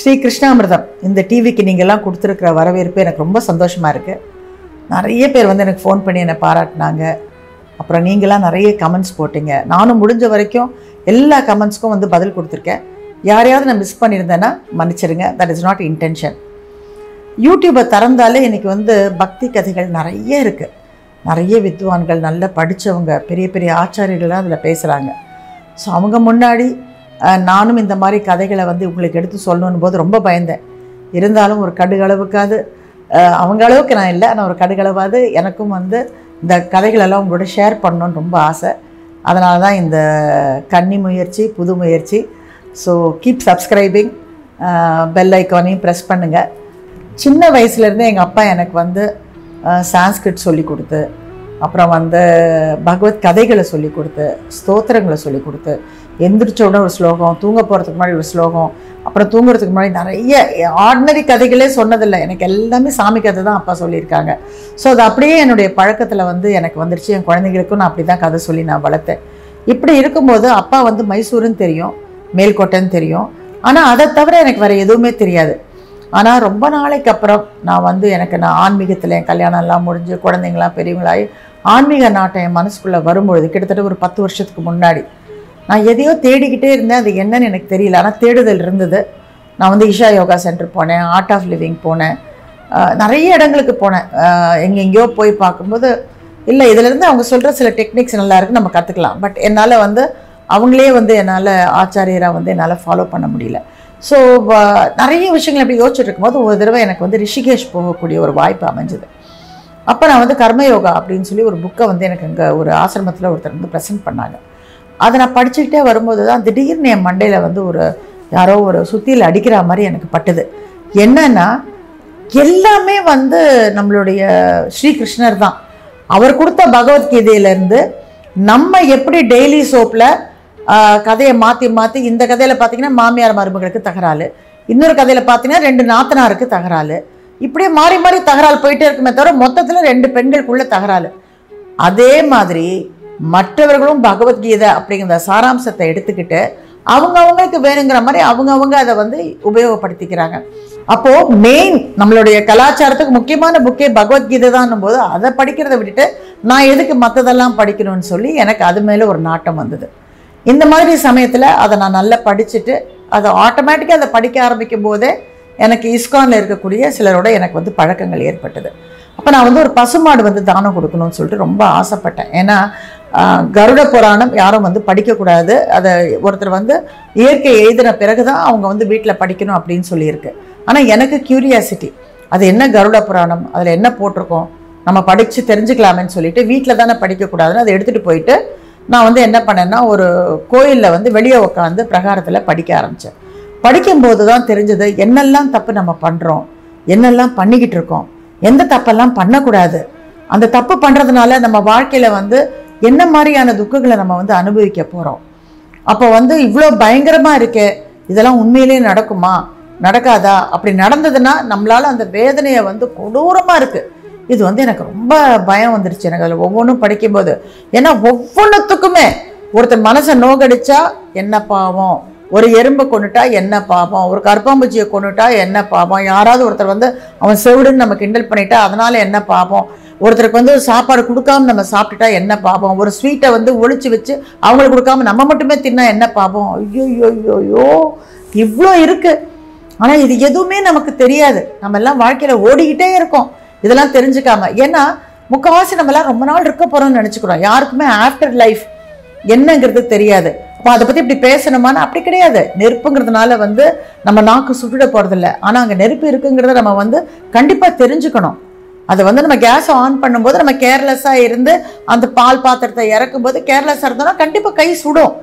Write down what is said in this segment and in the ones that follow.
ஸ்ரீ கிருஷ்ணாமிர்தம் இந்த டிவிக்கு நீங்கள்லாம் கொடுத்துருக்கிற வரவேற்பு எனக்கு ரொம்ப சந்தோஷமாக இருக்குது. நிறைய பேர் வந்து எனக்கு ஃபோன் பண்ணி என்னை பாராட்டினாங்க. அப்புறம் நீங்களாம் நிறைய கமெண்ட்ஸ் போட்டிங்க. நானும் முடிஞ்ச வரைக்கும் எல்லா கமெண்ட்ஸ்க்கும் வந்து பதில் கொடுத்துருக்கேன். யாரையாவது நான் மிஸ் பண்ணியிருந்தேன்னா மன்னிச்சிடுங்க, தட் இஸ் நாட் இன்டென்ஷன். யூடியூப்பை திறந்தாலே இன்றைக்கி வந்து பக்தி கதைகள் நிறைய இருக்குது. நிறைய வித்வான்கள், நல்ல படித்தவங்க, பெரிய பெரிய ஆச்சாரியர்கள்லாம் அதில் பேசுகிறாங்க. ஸோ அவங்க முன்னாடி நானும் இந்த மாதிரி கதைகளை வந்து உங்களுக்கு எடுத்து சொல்லணும் போது ரொம்ப பயந்தேன். இருந்தாலும் ஒரு கடுகளவுக்காவது, அவங்க அளவுக்கு நான் இல்லை, ஆனால் ஒரு கடுகளவாவது எனக்கும் வந்து இந்த கதைகளெல்லாம் உங்களோட ஷேர் பண்ணணுன்னு ரொம்ப ஆசை. அதனால தான் இந்த கன்னி முயற்சி, புது முயற்சி. ஸோ கீப் சப்ஸ்கிரைபிங், பெல் ஐக்கானையும் ப்ரெஸ் பண்ணுங்கள். சின்ன வயசுலேருந்தே எங்கள் அப்பா எனக்கு வந்து சான்ஸ்கிரிட் சொல்லி கொடுத்து, அப்புறம் வந்து பகவத் கதைகளை சொல்லி கொடுத்து, ஸ்தோத்திரங்களை சொல்லி கொடுத்து, எந்திரிச்ச உடனே ஒரு ஸ்லோகம், தூங்க போகிறதுக்கு முன்னாடி ஒரு ஸ்லோகம், அப்புறம் தூங்குறதுக்கு முன்னாடி நிறைய ஆர்டினரி கதைகளே சொன்னதில்லை. எனக்கு எல்லாமே சாமி கதை தான் அப்பா சொல்லியிருக்காங்க. ஸோ அது அப்படியே என்னுடைய பழக்கத்தில் வந்து எனக்கு வந்துருச்சு. என் குழந்தைங்களுக்கும் நான் அப்படி தான் கதை சொல்லி நான் வளர்த்தேன். இப்படி இருக்கும்போது அப்பா வந்து மைசூருன்னு தெரியும், மேல்கோட்டைன்னு தெரியும், ஆனால் அதை தவிர எனக்கு வேறு எதுவுமே தெரியாது. ஆனால் ரொம்ப நாளைக்கு அப்புறம் நான் வந்து நான் ஆன்மீகத்தில் என் கல்யாணம்லாம் முடிஞ்சு குழந்தைங்களாம் பெரியவங்களாகி ஆன்மீக நாட்டை என் மனசுக்குள்ளே வரும்பொழுது, கிட்டத்தட்ட ஒரு 10 வருஷத்துக்கு முன்னாடி, நான் எதையோ தேடிக்கிட்டே இருந்தேன். அது என்னன்னு எனக்கு தெரியல, ஆனால் தேடுதல் இருந்தது. நான் வந்து இஷா யோகா சென்டர் போனேன், ஆர்ட் ஆஃப் லிவிங் போனேன், நிறைய இடங்களுக்கு போனேன். எங்கெங்கேயோ போய் பார்க்கும்போது இல்லை, இதிலேருந்து அவங்க சொல்கிற சில டெக்னிக்ஸ் நல்லாயிருக்கு, நம்ம கற்றுக்கலாம். பட் என்னால் வந்து அவங்களே வந்து என்னால் ஆச்சாரியராக வந்து என்னால் ஃபாலோ பண்ண முடியல. ஸோ நிறைய விஷயங்கள் அப்படி யோசிச்சுட்டு இருக்கும்போது ஒரு தடவை எனக்கு வந்து ரிஷிகேஷ் போகக்கூடிய ஒரு வாய்ப்பு அமைஞ்சுது. அப்போ நான் வந்து கர்மயோகா அப்படின்னு சொல்லி ஒரு புக்கை வந்து எனக்கு இங்கே ஒரு ஆசிரமத்தில் ஒருத்தர் வந்து ப்ரெசென்ட் பண்ணாங்க. அதை நான் படிச்சுக்கிட்டே வரும்போது தான் திடீர்னு என் மண்டையில் வந்து யாரோ ஒரு சுத்தியில் அடிக்கிற மாதிரி எனக்கு பட்டுது. என்னன்னா, எல்லாமே வந்து நம்மளுடைய ஸ்ரீகிருஷ்ணர் தான். அவர் கொடுத்த பகவத்கீதையிலேருந்து நம்ம எப்படி டெய்லி சோப்பில் கதையை மாற்றி மாற்றி, இந்த கதையில் பார்த்திங்கன்னா மாமியார் மருமகளுக்கு தகராறு, இன்னொரு கதையில் பார்த்திங்கன்னா 2 நாத்தனாருக்கு தகராறு, இப்படியே மாறி மாறி தகராறு போயிட்டே இருக்குமே தவிர மொத்தத்தில் 2 பெண்களுக்குள்ளே தகராறு. அதே மாதிரி மற்றவர்களும் பகவத்கீதை அப்படிங்கிற சாராம்சத்தை எடுத்துக்கிட்டு அவங்கவுங்களுக்கு வேணுங்கிற மாதிரி அவங்கவுங்க அதை வந்து உபயோகப்படுத்திக்கிறாங்க. அப்போது மெயின் நம்மளுடைய கலாச்சாரத்துக்கு முக்கியமான புக்கே பகவத்கீதை தான் போது, அதை படிக்கிறத விட்டுட்டு நான் எதுக்கு மற்றதெல்லாம் படிக்கணும்னு சொல்லி எனக்கு அது மேலே ஒரு நாட்டம் வந்தது. இந்த மாதிரி சமயத்தில் அதை நான் நல்லா படிச்சுட்டு அதை ஆட்டோமேட்டிக்காக அதை படிக்க ஆரம்பிக்கும் போதே எனக்கு இஸ்கானில் இருக்கக்கூடிய சிலரோட எனக்கு வந்து பழக்கங்கள் ஏற்பட்டது. அப்போ நான் வந்து ஒரு பசுமாடு வந்து தானம் கொடுக்கணும்னு சொல்லிட்டு ரொம்ப ஆசைப்பட்டேன். ஏன்னா கருட புராணம் யாரும் வந்து படிக்கக்கூடாது, அதை ஒருத்தர் வந்து இயற்கை எழுதின பிறகு தான் அவங்க வந்து வீட்டில் படிக்கணும் அப்படின்னு சொல்லியிருக்கு. ஆனால் எனக்கு க்யூரியாசிட்டி, அது என்ன கருட புராணம், அதில் என்ன போட்டிருக்கோம், நம்ம படித்து தெரிஞ்சுக்கலாமேன்னு சொல்லிட்டு வீட்டில் தானே படிக்கக்கூடாதுன்னு அதை எடுத்துகிட்டு போயிட்டு நான் வந்து என்ன பண்ணேன்னா, ஒரு கோயிலில் வந்து வெளியே உட்காந்து பிரகாரத்தில் படிக்க ஆரம்பித்தேன். படிக்கும்போது தான் தெரிஞ்சது என்னெல்லாம் தப்பு நம்ம பண்ணுறோம், என்னெல்லாம் பண்ணிக்கிட்டு இருக்கோம், எந்த தப்பெல்லாம் பண்ணக்கூடாது, அந்த தப்பு பண்ணுறதுனால நம்ம வாழ்க்கையில் வந்து என்ன மாதிரியான துக்கங்களை நம்ம வந்து அனுபவிக்க போகிறோம். அப்போ வந்து இவ்வளோ பயங்கரமாக இருக்கே, இதெல்லாம் உண்மையிலேயே நடக்குமா நடக்காதா, அப்படி நடந்ததுன்னா நம்மளால் அந்த வேதனையை வந்து கொடூரமாக இருக்குது. இது வந்து எனக்கு ரொம்ப பயம் வந்துருச்சு எனக்கு அதில் ஒவ்வொன்றும் படிக்கும்போது. ஏன்னா ஒவ்வொன்றுத்துக்குமே ஒருத்தர் மனசை நோகடிச்சா என்ன பாவம், ஒரு எறும்பை கொண்டுட்டா என்ன பாவம், ஒரு கருப்பாம்பூச்சியை கொண்டுட்டா என்ன பாவம், யாராவது ஒருத்தர் வந்து அவன் செவிடுன்னு நம்ம கிண்டல் பண்ணிட்டா அதனால் என்ன பாவம், ஒருத்தருக்கு வந்து சாப்பாடு கொடுக்காம நம்ம சாப்பிட்டுட்டா என்ன பாவம், ஒரு ஸ்வீட்டை வந்து ஒழிச்சு வச்சு அவங்களுக்கு கொடுக்காம நம்ம மட்டுமே தின்னா என்ன பாவம். ஐயோ இவ்வளோ இருக்குது. ஆனால் இது எதுவுமே நமக்கு தெரியாது. நம்ம எல்லாம் வாழ்க்கையில் ஓடிக்கிட்டே இருக்கோம் இதெல்லாம் தெரிஞ்சுக்காம. ஏன்னா முக்கவாசி நம்மளாம் ரொம்ப நாள் இருக்க போகிறோம்னு நினச்சிக்கிறோம். யாருக்குமே ஆஃப்டர் லைஃப் என்னங்கிறது தெரியாது. அப்போ அதை பற்றி இப்படி பேசணுமானா அப்படி கிடையாது. நெருப்புங்கிறதுனால வந்து நம்ம நாக்கு சுட்டுட போகிறதில்ல, ஆனால் அங்கே நெருப்பு இருக்குங்கிறத நம்ம வந்து கண்டிப்பாக தெரிஞ்சுக்கணும். அதை வந்து நம்ம கேஸை ஆன் பண்ணும்போது நம்ம கேர்லெஸ்ஸாக இருந்து அந்த பால் பாத்திரத்தை இறக்கும்போது கேர்லெஸ்ஸாக இருந்தோம்னா கண்டிப்பாக கை சுடும்.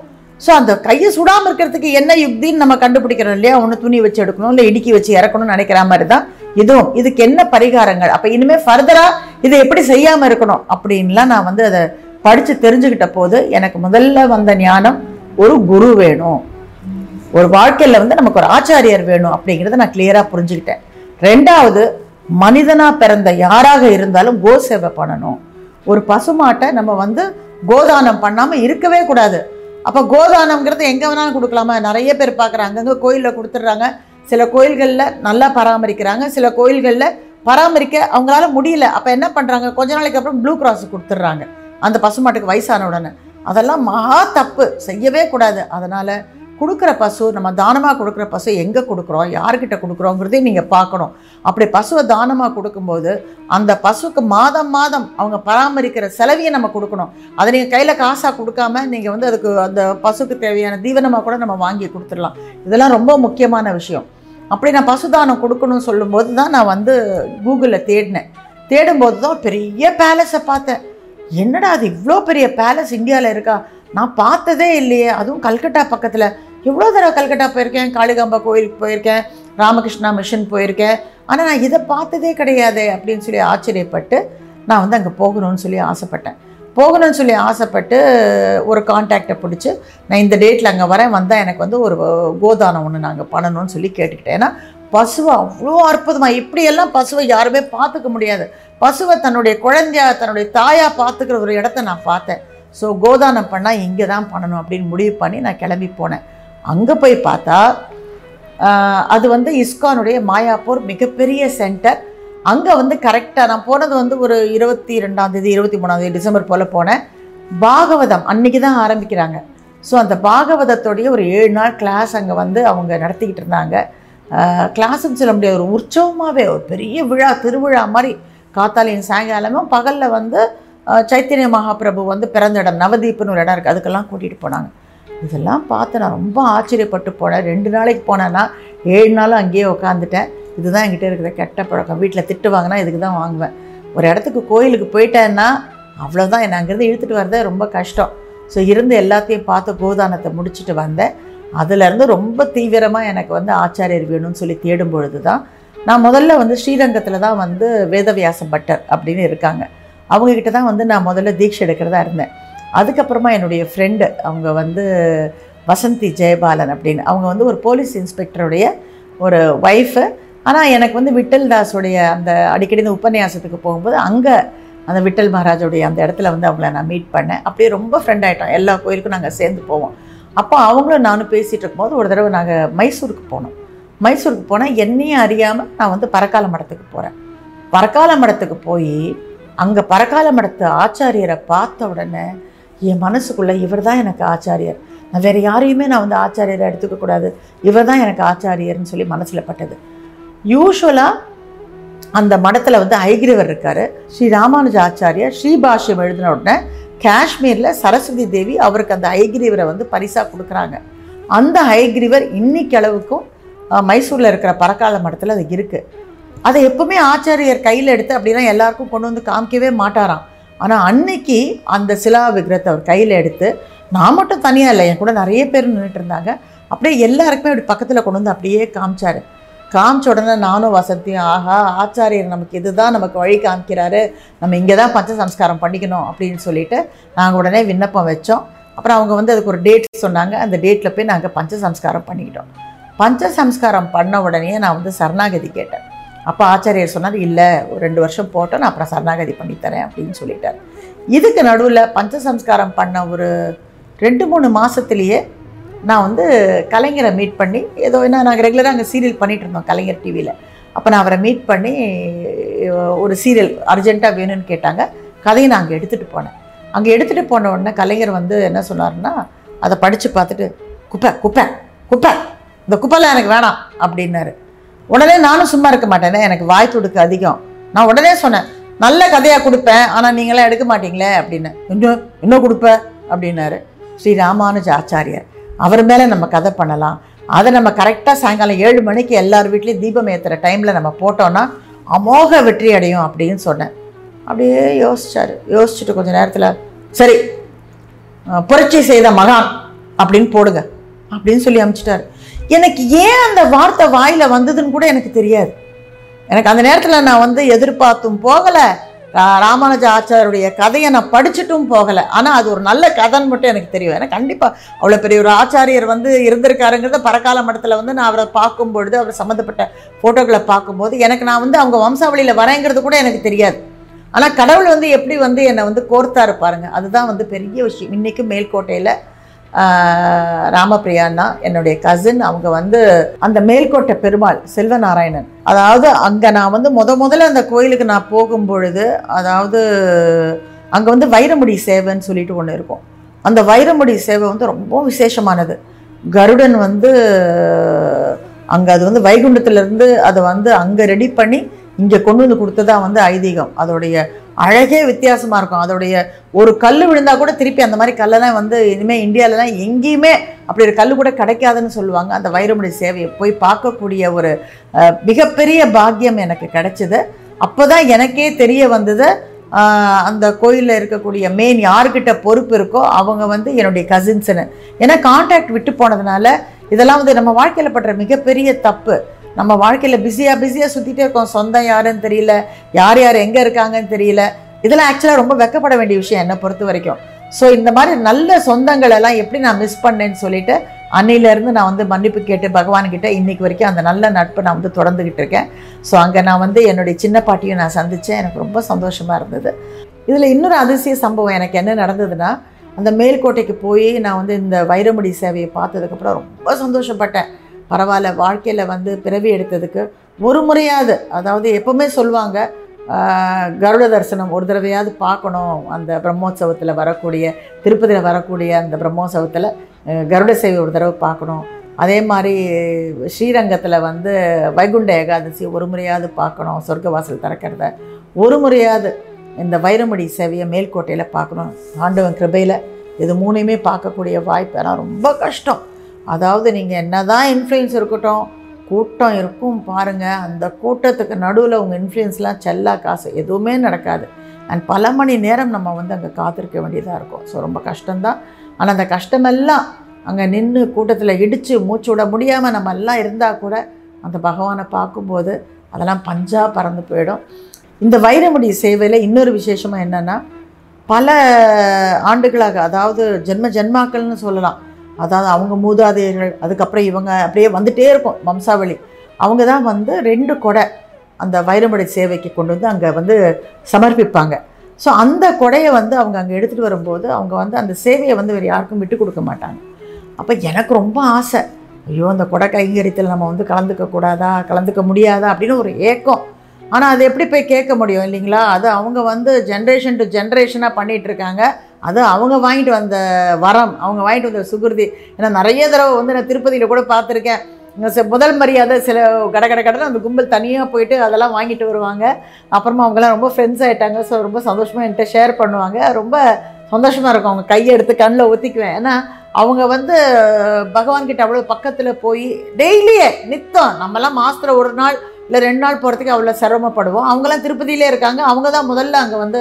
ஸோ அந்த கையை சுடாமல் இருக்கிறதுக்கு என்ன யுக்தின்னு நம்ம கண்டுபிடிக்கிறோம் இல்லையா. ஒன்று துணி வச்சு எடுக்கணும், இல்லை இடுக்கி வச்சு இறக்கணும்னு நினைக்கிற மாதிரி தான் இதுவும். இதுக்கு என்ன பரிகாரங்கள், அப்போ இனிமேல் ஃபர்தராக இதை எப்படி செய்யாமல் இருக்கணும் அப்படின்லாம் நான் வந்து அதை படித்து தெரிஞ்சுக்கிட்ட போது எனக்கு முதல்ல வந்த ஞானம், ஒரு குரு வேணும், ஒரு வாழ்க்கையில் வந்து நமக்கு ஒரு ஆச்சாரியர் வேணும் அப்படிங்கிறத நான் கிளியராக புரிஞ்சுக்கிட்டேன். ரெண்டாவது, மனிதனாக பிறந்த யாராக இருந்தாலும் கோ சேவை பண்ணணும். ஒரு பசுமாட்டை நம்ம வந்து கோதானம் பண்ணாமல் இருக்கவே கூடாது. அப்போ கோதானம்ங்கிறது எங்கே வேணாலும் கொடுக்கலாமா, நிறைய பேர் பார்க்குறாங்க, அங்கங்கே கோயிலில் கொடுத்துட்றாங்க, சில கோயில்களில் நல்லா பராமரிக்கிறாங்க, சில கோயில்களில் பராமரிக்க அவங்களால முடியல. அப்போ என்ன பண்ணுறாங்க, கொஞ்ச நாளைக்கு அப்புறம் ப்ளூ கிராஸ் கொடுத்துட்றாங்க அந்த பசுமாட்டுக்கு வயசான உடனே. அதெல்லாம் மகா தப்பு, செய்யவே கூடாது. அதனால் கொடுக்குற பசு, நம்ம தானமாக கொடுக்குற பசு எங்கே கொடுக்குறோம், யார்கிட்ட கொடுக்குறோங்கிறதையும் நீங்கள் பார்க்கணும். அப்படி பசுவை தானமாக கொடுக்கும்போது அந்த பசுக்கு மாதம் மாதம் அவங்க பராமரிக்கிற செலவையை நம்ம கொடுக்கணும். அதை நீங்கள் கையில் காசாக கொடுக்காம நீங்கள் வந்து அதுக்கு அந்த பசுக்கு தேவையான தீவனமாக கூட நம்ம வாங்கி கொடுத்துடலாம். இதெல்லாம் ரொம்ப முக்கியமான விஷயம். அப்படி நான் பசுதானம் கொடுக்கணும்னு சொல்லும்போது தான் நான் வந்து கூகுளில் தேடும்போது தான் பெரிய பேலஸை பார்த்தேன். என்னடா அது இவ்வளோ பெரிய பேலஸ் இந்தியாவில் இருக்கா, நான் பார்த்ததே இல்லையே, அதுவும் கல்கட்டா பக்கத்தில். எவ்வளோ தடவை கல்கட்டா போயிருக்கேன், காளிகாம்பா கோயிலுக்கு போயிருக்கேன், ராமகிருஷ்ணா மிஷன் போயிருக்கேன், ஆனால் நான் இதை பார்த்ததே கிடையாது அப்படின்னு சொல்லி ஆச்சரியப்பட்டு நான் வந்து அங்கே போகணும்னு சொல்லி ஆசைப்பட்டு ஒரு கான்டாக்டை பிடிச்சி நான் இந்த டேட்டில் அங்கே வரேன், வந்தால் எனக்கு வந்து ஒரு கோதானம் ஒன்று நாங்கள் பண்ணணும்னு சொல்லி கேட்டுக்கிட்டேன். ஏன்னா பசுவை அவ்வளோ அற்புதமாக, இப்படியெல்லாம் பசுவை யாருமே பார்த்துக்க முடியாது. பசுவை தன்னுடைய குழந்தையா தன்னுடைய தாயாக பார்த்துக்கிற ஒரு இடத்த நான் பார்த்தேன். ஸோ கோதானம் பண்ணால் இங்கே தான் பண்ணணும் அப்படின்னு முடிவு பண்ணி நான் கிளம்பி போனேன். அங்கே போய் பார்த்தா அது வந்து இஸ்கானுடைய மாயாப்பூர் மிகப்பெரிய சென்டர். அங்கே வந்து கரெக்டாக நான் போனது வந்து ஒரு 22ஆம் தேதி 23ஆம் தேதி டிசம்பர் போல் போனேன். பாகவதம் அன்றைக்கி தான் ஆரம்பிக்கிறாங்க. ஸோ அந்த பாகவதத்தோடைய ஒரு 7 நாள் கிளாஸ் அங்கே வந்து அவங்க நடத்திக்கிட்டு இருந்தாங்க. கிளாஸுன்னு சொல்ல முடியாது, ஒரு உற்சவமாகவே, ஒரு பெரிய விழா, திருவிழா மாதிரி. காத்தாலையும் சாயங்காலமும் பகலில் வந்து சைதன்ய மகாபிரபு வந்து பிறந்த இடம் நவதீப்புன்னு ஒரு இடம் இருக்குது, அதுக்கெல்லாம் கூட்டிகிட்டு போனாங்க. இதெல்லாம் பார்த்து நான் ரொம்ப ஆச்சரியப்பட்டு போனேன். 2 நாளைக்கு போனேன்னா 7 நாளும் அங்கேயே உட்காந்துட்டேன். இதுதான் என்கிட்ட இருக்கிற கெட்ட பழக்கம். வீட்டில் திட்டு வாங்கினா இதுக்கு தான் வாங்குவேன். ஒரு இடத்துக்கு கோயிலுக்கு போயிட்டேன்னா அவ்வளோதான், என்னை அங்கேருந்து இழுத்துட்டு வரதே ரொம்ப கஷ்டம். ஸோ இருந்து எல்லாத்தையும் பார்த்து கோதானத்தை முடிச்சுட்டு வந்தேன். அதுலேருந்து ரொம்ப தீவிரமாக எனக்கு வந்து ஆச்சாரியர் வேணும்னு சொல்லி தேடும் பொழுது தான் நான் முதல்ல வந்து ஸ்ரீரங்கத்தில் தான் வந்து வேதவியாச பட்டர் அப்படின்னு இருக்காங்க, அவங்கக்கிட்ட தான் வந்து நான் முதல்ல தீட்சை எடுக்கிறதா இருந்தேன். அதுக்கப்புறமா என்னுடைய ஃப்ரெண்டு அவங்க வந்து வசந்தி ஜெயபாலன் அப்படின்னு, அவங்க வந்து ஒரு போலீஸ் இன்ஸ்பெக்டருடைய ஒரு ஒய்ஃபு. ஆனால் எனக்கு வந்து விட்டல் தாசுடைய அந்த அடிக்கடி இந்த உபன்யாசத்துக்கு போகும்போது அங்கே அந்த விட்டல் மகாராஜோடைய அந்த இடத்துல வந்து அவங்கள நான் மீட் பண்ணேன். அப்படியே ரொம்ப ஃப்ரெண்ட் ஆகிட்டோம். எல்லா கோயிலுக்கும் நாங்கள் சேர்ந்து போவோம். அப்போ அவங்களும் நானும் பேசிகிட்டு இருக்கும்போது ஒரு தடவை நாங்கள் மைசூருக்கு போனால் என்னையும் அறியாமல் நான் வந்து பரகால மடத்துக்கு போகிறேன். பரகால மடத்துக்கு போய் அங்கே பரகால மடத்து ஆச்சாரியரை பார்த்த உடனே என் மனசுக்குள்ளே இவர் தான் எனக்கு ஆச்சாரியர், நான் வேறு யாரையுமே நான் வந்து ஆச்சாரியரை எடுத்துக்கக்கூடாது, இவர் தான் எனக்கு ஆச்சாரியர்னு சொல்லி மனசில் பட்டது. யூஸ்வலாக அந்த மடத்தில் வந்து ஐகிரிவர் இருக்கார், ஸ்ரீராமானுஜ ஆச்சாரியர் ஸ்ரீபாஷ்யம் எழுதின உடனே காஷ்மீரில் சரஸ்வதி தேவி அவருக்கு அந்த ஐகிரிவரை வந்து பரிசாக கொடுக்குறாங்க. அந்த ஐகிரிவர் இன்னைக்களவுக்கும் மைசூரில் இருக்கிற பரகால மடத்தில் அது இருக்குது. அதை எப்பவுமே ஆச்சாரியர் கையில் எடுத்து அப்படின்னா எல்லாருக்கும் கொண்டு வந்து காமிக்கவே மாட்டாராம். ஆனால் அன்னைக்கு அந்த சிலா விக்கிரத்தை அவர் கையில் எடுத்து, நான் மட்டும் தனியாக இல்லை, என் கூட நிறைய பேர் நின்றுட்டு இருந்தாங்க, அப்படியே எல்லாருக்குமே அப்படி பக்கத்தில் கொண்டு வந்து அப்படியே காமிச்சார். காமிச்ச உடனே நானும் வசந்தியும், ஆஹா ஆச்சாரியர் நமக்கு இதுதான் நமக்கு வழி காமிக்கிறாரு, நம்ம இங்கே தான் பஞ்ச சம்ஸ்காரம் பண்ணிக்கணும் அப்படின்னு சொல்லிட்டு நாங்கள் உடனே விண்ணப்பம் வச்சோம். அப்புறம் அவங்க வந்து அதுக்கு ஒரு டேட் சொன்னாங்க. அந்த டேட்டில் போய் நாங்கள் பஞ்ச சம்ஸ்காரம் பண்ணிக்கிட்டோம். பஞ்ச சம்ஸ்காரம் பண்ண உடனே நான் வந்து சரணாகதி கேட்டேன். அப்போ ஆச்சாரியர் சொன்னார், இல்லை ஒரு 2 வருஷம் போட்டோம், நான் அப்புறம் சரணாகதி பண்ணித்தரேன் அப்படின்னு சொல்லிட்டார். இதுக்கு நடுவில் பஞ்சசம்ஸ்காரம் பண்ண ஒரு 2-3 மாதத்துலேயே நான் வந்து கலைஞரை மீட் பண்ணி, ஏதோ என்ன நாங்கள் ரெகுலராக அங்கே சீரியல் பண்ணிகிட்டு இருந்தோம் கலைஞர் டிவியில். அப்போ நான் அவரை மீட் பண்ணி ஒரு சீரியல் அர்ஜெண்ட்டாக வேணும்னு கேட்டாங்க. கதையை நான் அங்கே எடுத்துகிட்டு போனேன். அங்கே எடுத்துகிட்டு போன உடனே கலைஞர் வந்து என்ன சொன்னார்னா, அதை படித்து பார்த்துட்டு குப்பை இந்த குப்பைலாம் எனக்கு வேணாம் அப்படின்னாரு. உடனே நானும் சும்மா இருக்க மாட்டேனே, எனக்கு வாய் துடுக்கு அதிகம், நான் உடனே சொன்னேன், நல்ல கதையாக கொடுப்பேன் ஆனால் நீங்களாம் எடுக்க மாட்டீங்களே அப்படின்னு. இன்னும் கொடுப்பேன் அப்படின்னாரு. ஸ்ரீ ராமானுஜ ஆச்சாரியர், அவர் மேலே நம்ம கதை பண்ணலாம். அதை நம்ம கரெக்டாக சாயங்காலம் 7 மணிக்கு எல்லார் வீட்லேயும் தீபம் ஏற்றுற டைமில் நம்ம போட்டோன்னா அமோக வெற்றி அடையும் அப்படின்னு சொன்னேன். அப்படியே யோசிச்சார். யோசிச்சுட்டு கொஞ்சம் நேரத்தில், சரி புரட்சி செய்த மகான் அப்படின்னு போடுங்க அப்படின்னு சொல்லி அனுப்பிச்சிட்டாரு. எனக்கு ஏன் அந்த வார்த்தை வாயில் வந்ததுன்னு கூட எனக்கு தெரியாது. எனக்கு அந்த நேரத்தில் நான் வந்து எதிர்பார்த்தும் போகலை, ராமானுஜ ஆச்சாரியருடைய கதையை நான் படிச்சுட்டும் போகலை. ஆனால் அது ஒரு நல்ல கதைன்னு மட்டும் எனக்கு தெரியும். ஏன்னா கண்டிப்பாக அவ்வளோ பெரிய ஒரு ஆச்சாரியர் வந்து இருந்திருக்காருங்கிறத பரகால மடத்தில் வந்து நான் அவரை பார்க்கும்பொழுது, அவர் சம்மந்தப்பட்ட ஃபோட்டோக்களை பார்க்கும்போது எனக்கு, நான் வந்து அவங்க வம்சாவளியில் வரேங்கிறது கூட எனக்கு தெரியாது. ஆனால் கடவுள் வந்து எப்படி வந்து என்னை வந்து கோர்த்தாரு பாருங்கள், அதுதான் வந்து பெரிய விஷயம். இன்றைக்கும் மேல்கோட்டையில் ராம பிரியாணா என்னுடைய கசின். அவங்க வந்து அந்த மேல்கோட்டை பெருமாள் செல்வநாராயணன், அதாவது அங்கே நான் வந்து முதல்ல அந்த கோயிலுக்கு நான் போகும் பொழுது, அதாவது அங்கே வந்து வைரமுடி சேவைன்னு சொல்லிட்டு ஒன்று இருக்கும். அந்த வைரமுடி சேவை வந்து ரொம்ப விசேஷமானது. கருடன் வந்து அங்கே அது வந்து வைகுண்டத்துலேருந்து அதை வந்து அங்கே ரெடி பண்ணி இங்கே கொண்டு வந்து கொடுத்ததான் வந்து ஐதீகம். அதோடைய அழகே வித்தியாசமாக இருக்கும். அதோடைய ஒரு கல் விழுந்தால் கூட திருப்பி அந்த மாதிரி கல்லெல்லாம் வந்து இனிமேல் இந்தியாவிலலாம் எங்கேயுமே அப்படி ஒரு கல் கூட கிடைக்காதுன்னு சொல்லுவாங்க. அந்த வைரமுடி சேவையை போய் பார்க்கக்கூடிய ஒரு மிகப்பெரிய பாக்கியம் எனக்கு கிடைச்சிது. அப்போ தான் எனக்கே தெரிய வந்தது, அந்த கோயிலில் இருக்கக்கூடிய மெயின் யார்கிட்ட பொறுப்பு இருக்கோ அவங்க வந்து என்னுடைய கசின்ஸுன்னு. ஏன்னா கான்டாக்ட் விட்டு போனதுனால இதெல்லாம் வந்து நம்ம வாழ்க்கையில் படுற மிகப்பெரிய தப்பு. நம்ம வாழ்க்கையில் பிஸியாக சுற்றிட்டே இருக்கோம். சொந்தம் யாருன்னு தெரியல, யார் எங்கே இருக்காங்கன்னு தெரியல. இதெல்லாம் ஆக்சுவலாக ரொம்ப வெக்கப்பட வேண்டிய விஷயம் என்னை பொறுத்த வரைக்கும். ஸோ இந்த மாதிரி நல்ல சொந்தங்களெல்லாம் எப்படி நான் மிஸ் பண்ணேன்னு சொல்லிட்டு அன்னையிலேருந்து நான் வந்து மன்னிப்பு கேட்டு பகவான்கிட்ட இன்றைக்கி வரைக்கும் அந்த நல்ல நட்பை நான் வந்து தொடர்ந்துக்கிட்டு இருக்கேன். ஸோ அங்கே நான் வந்து என்னுடைய சின்ன பாட்டியும் நான் சந்தித்தேன். எனக்கு ரொம்ப சந்தோஷமாக இருந்தது. இதில் இன்னொரு அதிசய சம்பவம் எனக்கு என்ன நடந்ததுன்னா, அந்த மேல்கோட்டைக்கு போய் நான் வந்து இந்த வைரமுடி சேவையை பார்த்ததுக்கப்புறம் ரொம்ப சந்தோஷப்பட்டேன். பரவாயில்ல, வாழ்க்கையில் வந்து பிறவி எடுத்ததுக்கு ஒரு முறையாவது, அதாவது எப்போவுமே சொல்லுவாங்க கருட தரிசனம் ஒரு தடவையாவது பார்க்கணும், அந்த பிரம்மோத்சவத்தில் வரக்கூடிய திருப்பதியில் வரக்கூடிய அந்த பிரம்மோத்சவத்தில் கருட சேவை ஒரு தடவை பார்க்கணும், அதே மாதிரி ஸ்ரீரங்கத்தில் வந்து வைகுண்ட ஏகாதசி ஒரு முறையாவது பார்க்கணும், சொர்க்கவாசல் திறக்கிறத ஒரு முறையாவது, இந்த வைரமுடி சேவையை மேல்கோட்டையில் பார்க்கணும். ஆண்டவன் கிருபையில் இது மூணையுமே பார்க்கக்கூடிய வாய்ப்பு. ஆனால் ரொம்ப கஷ்டம். அதாவது நீங்கள் என்ன தான் இன்ஃப்ளூயன்ஸ் இருக்கட்டும், கூட்டம் இருக்கும் பாருங்கள், அந்த கூட்டத்துக்கு நடுவில் உங்கள் இன்ஃப்ளூயன்ஸ்லாம் செல்லா காசு எதுவுமே நடக்காது. அண்ட் பல மணி நேரம் நம்ம வந்து அங்கே காத்திருக்க வேண்டியதாக இருக்கும். ஸோ ரொம்ப கஷ்டம்தான். ஆனால் அந்த கஷ்டமெல்லாம் அங்கே நின்று கூட்டத்தில் இடித்து மூச்சு விட முடியாமல் நம்ம எல்லாம் இருந்தால் கூட அந்த பகவானை பார்க்கும்போது அதெல்லாம் பஞ்சாக பறந்து போயிடும். இந்த வைரமுடி சேவையில் இன்னொரு விசேஷமாக என்னென்னா, பல ஆண்டுகளாக, அதாவது ஜென்மாக்கள்னு சொல்லலாம், அதாவது அவங்க மூதாதையர்கள், அதுக்கப்புறம் இவங்க அப்படியே வந்துகிட்டே இருக்கும் வம்சாவளி, அவங்க தான் வந்து 2 கொடை அந்த வைரமுடி சேவைக்கு கொண்டு வந்து அங்கே வந்து சமர்ப்பிப்பாங்க. ஸோ அந்த கொடையை வந்து அவங்க அங்கே எடுத்துகிட்டு வரும்போது அவங்க வந்து அந்த சேவையை வந்து வேறு யாருக்கும் விட்டு கொடுக்க மாட்டாங்க. அப்போ எனக்கு ரொம்ப ஆசை, ஐயோ அந்த கொடை கைங்கரியத்தில் நம்ம வந்து கலந்துக்கக்கூடாதா, கலந்துக்க முடியாதா அப்படின்னு ஒரு ஏக்கம். ஆனால் அது எப்படி போய் கேட்க முடியும் இல்லைங்களா? அது அவங்க வந்து ஜென்ரேஷன் டு ஜென்ரேஷனாக பண்ணிகிட்ருக்காங்க. அது அவங்க வாங்கிட்டு வந்த வரம், அவங்க வாங்கிட்டு வந்த சுகிருதி. ஏன்னா நிறைய தடவை வந்து நான் திருப்பதியில் கூட பார்த்துருக்கேன், முதல் மரியாதை சில கடை அந்த கும்பல் தனியாக போயிட்டு அதெல்லாம் வாங்கிட்டு வருவாங்க. அப்புறமா அவங்கெல்லாம் ரொம்ப ஃப்ரெண்ட்ஸ் ஆகிட்டாங்க. ஸோ ரொம்ப சந்தோஷமாக என்கிட்ட ஷேர் பண்ணுவாங்க. ரொம்ப சந்தோஷமாக இருக்கும். அவங்க கையை எடுத்து கண்ணில் ஒத்திக்குவேன். ஏன்னா அவங்க வந்து பகவான்கிட்ட அவ்வளோ பக்கத்தில் போய் டெய்லியே நித்தம், நம்மலாம் மாதத்தில் ஒரு நாள் இல்லை 2 நாள் போகிறதுக்கு அவ்வளோ சிரமப்படுவோம். அவங்களாம் திருப்பதியிலே இருக்காங்க. அவங்க தான் முதல்ல அங்கே வந்து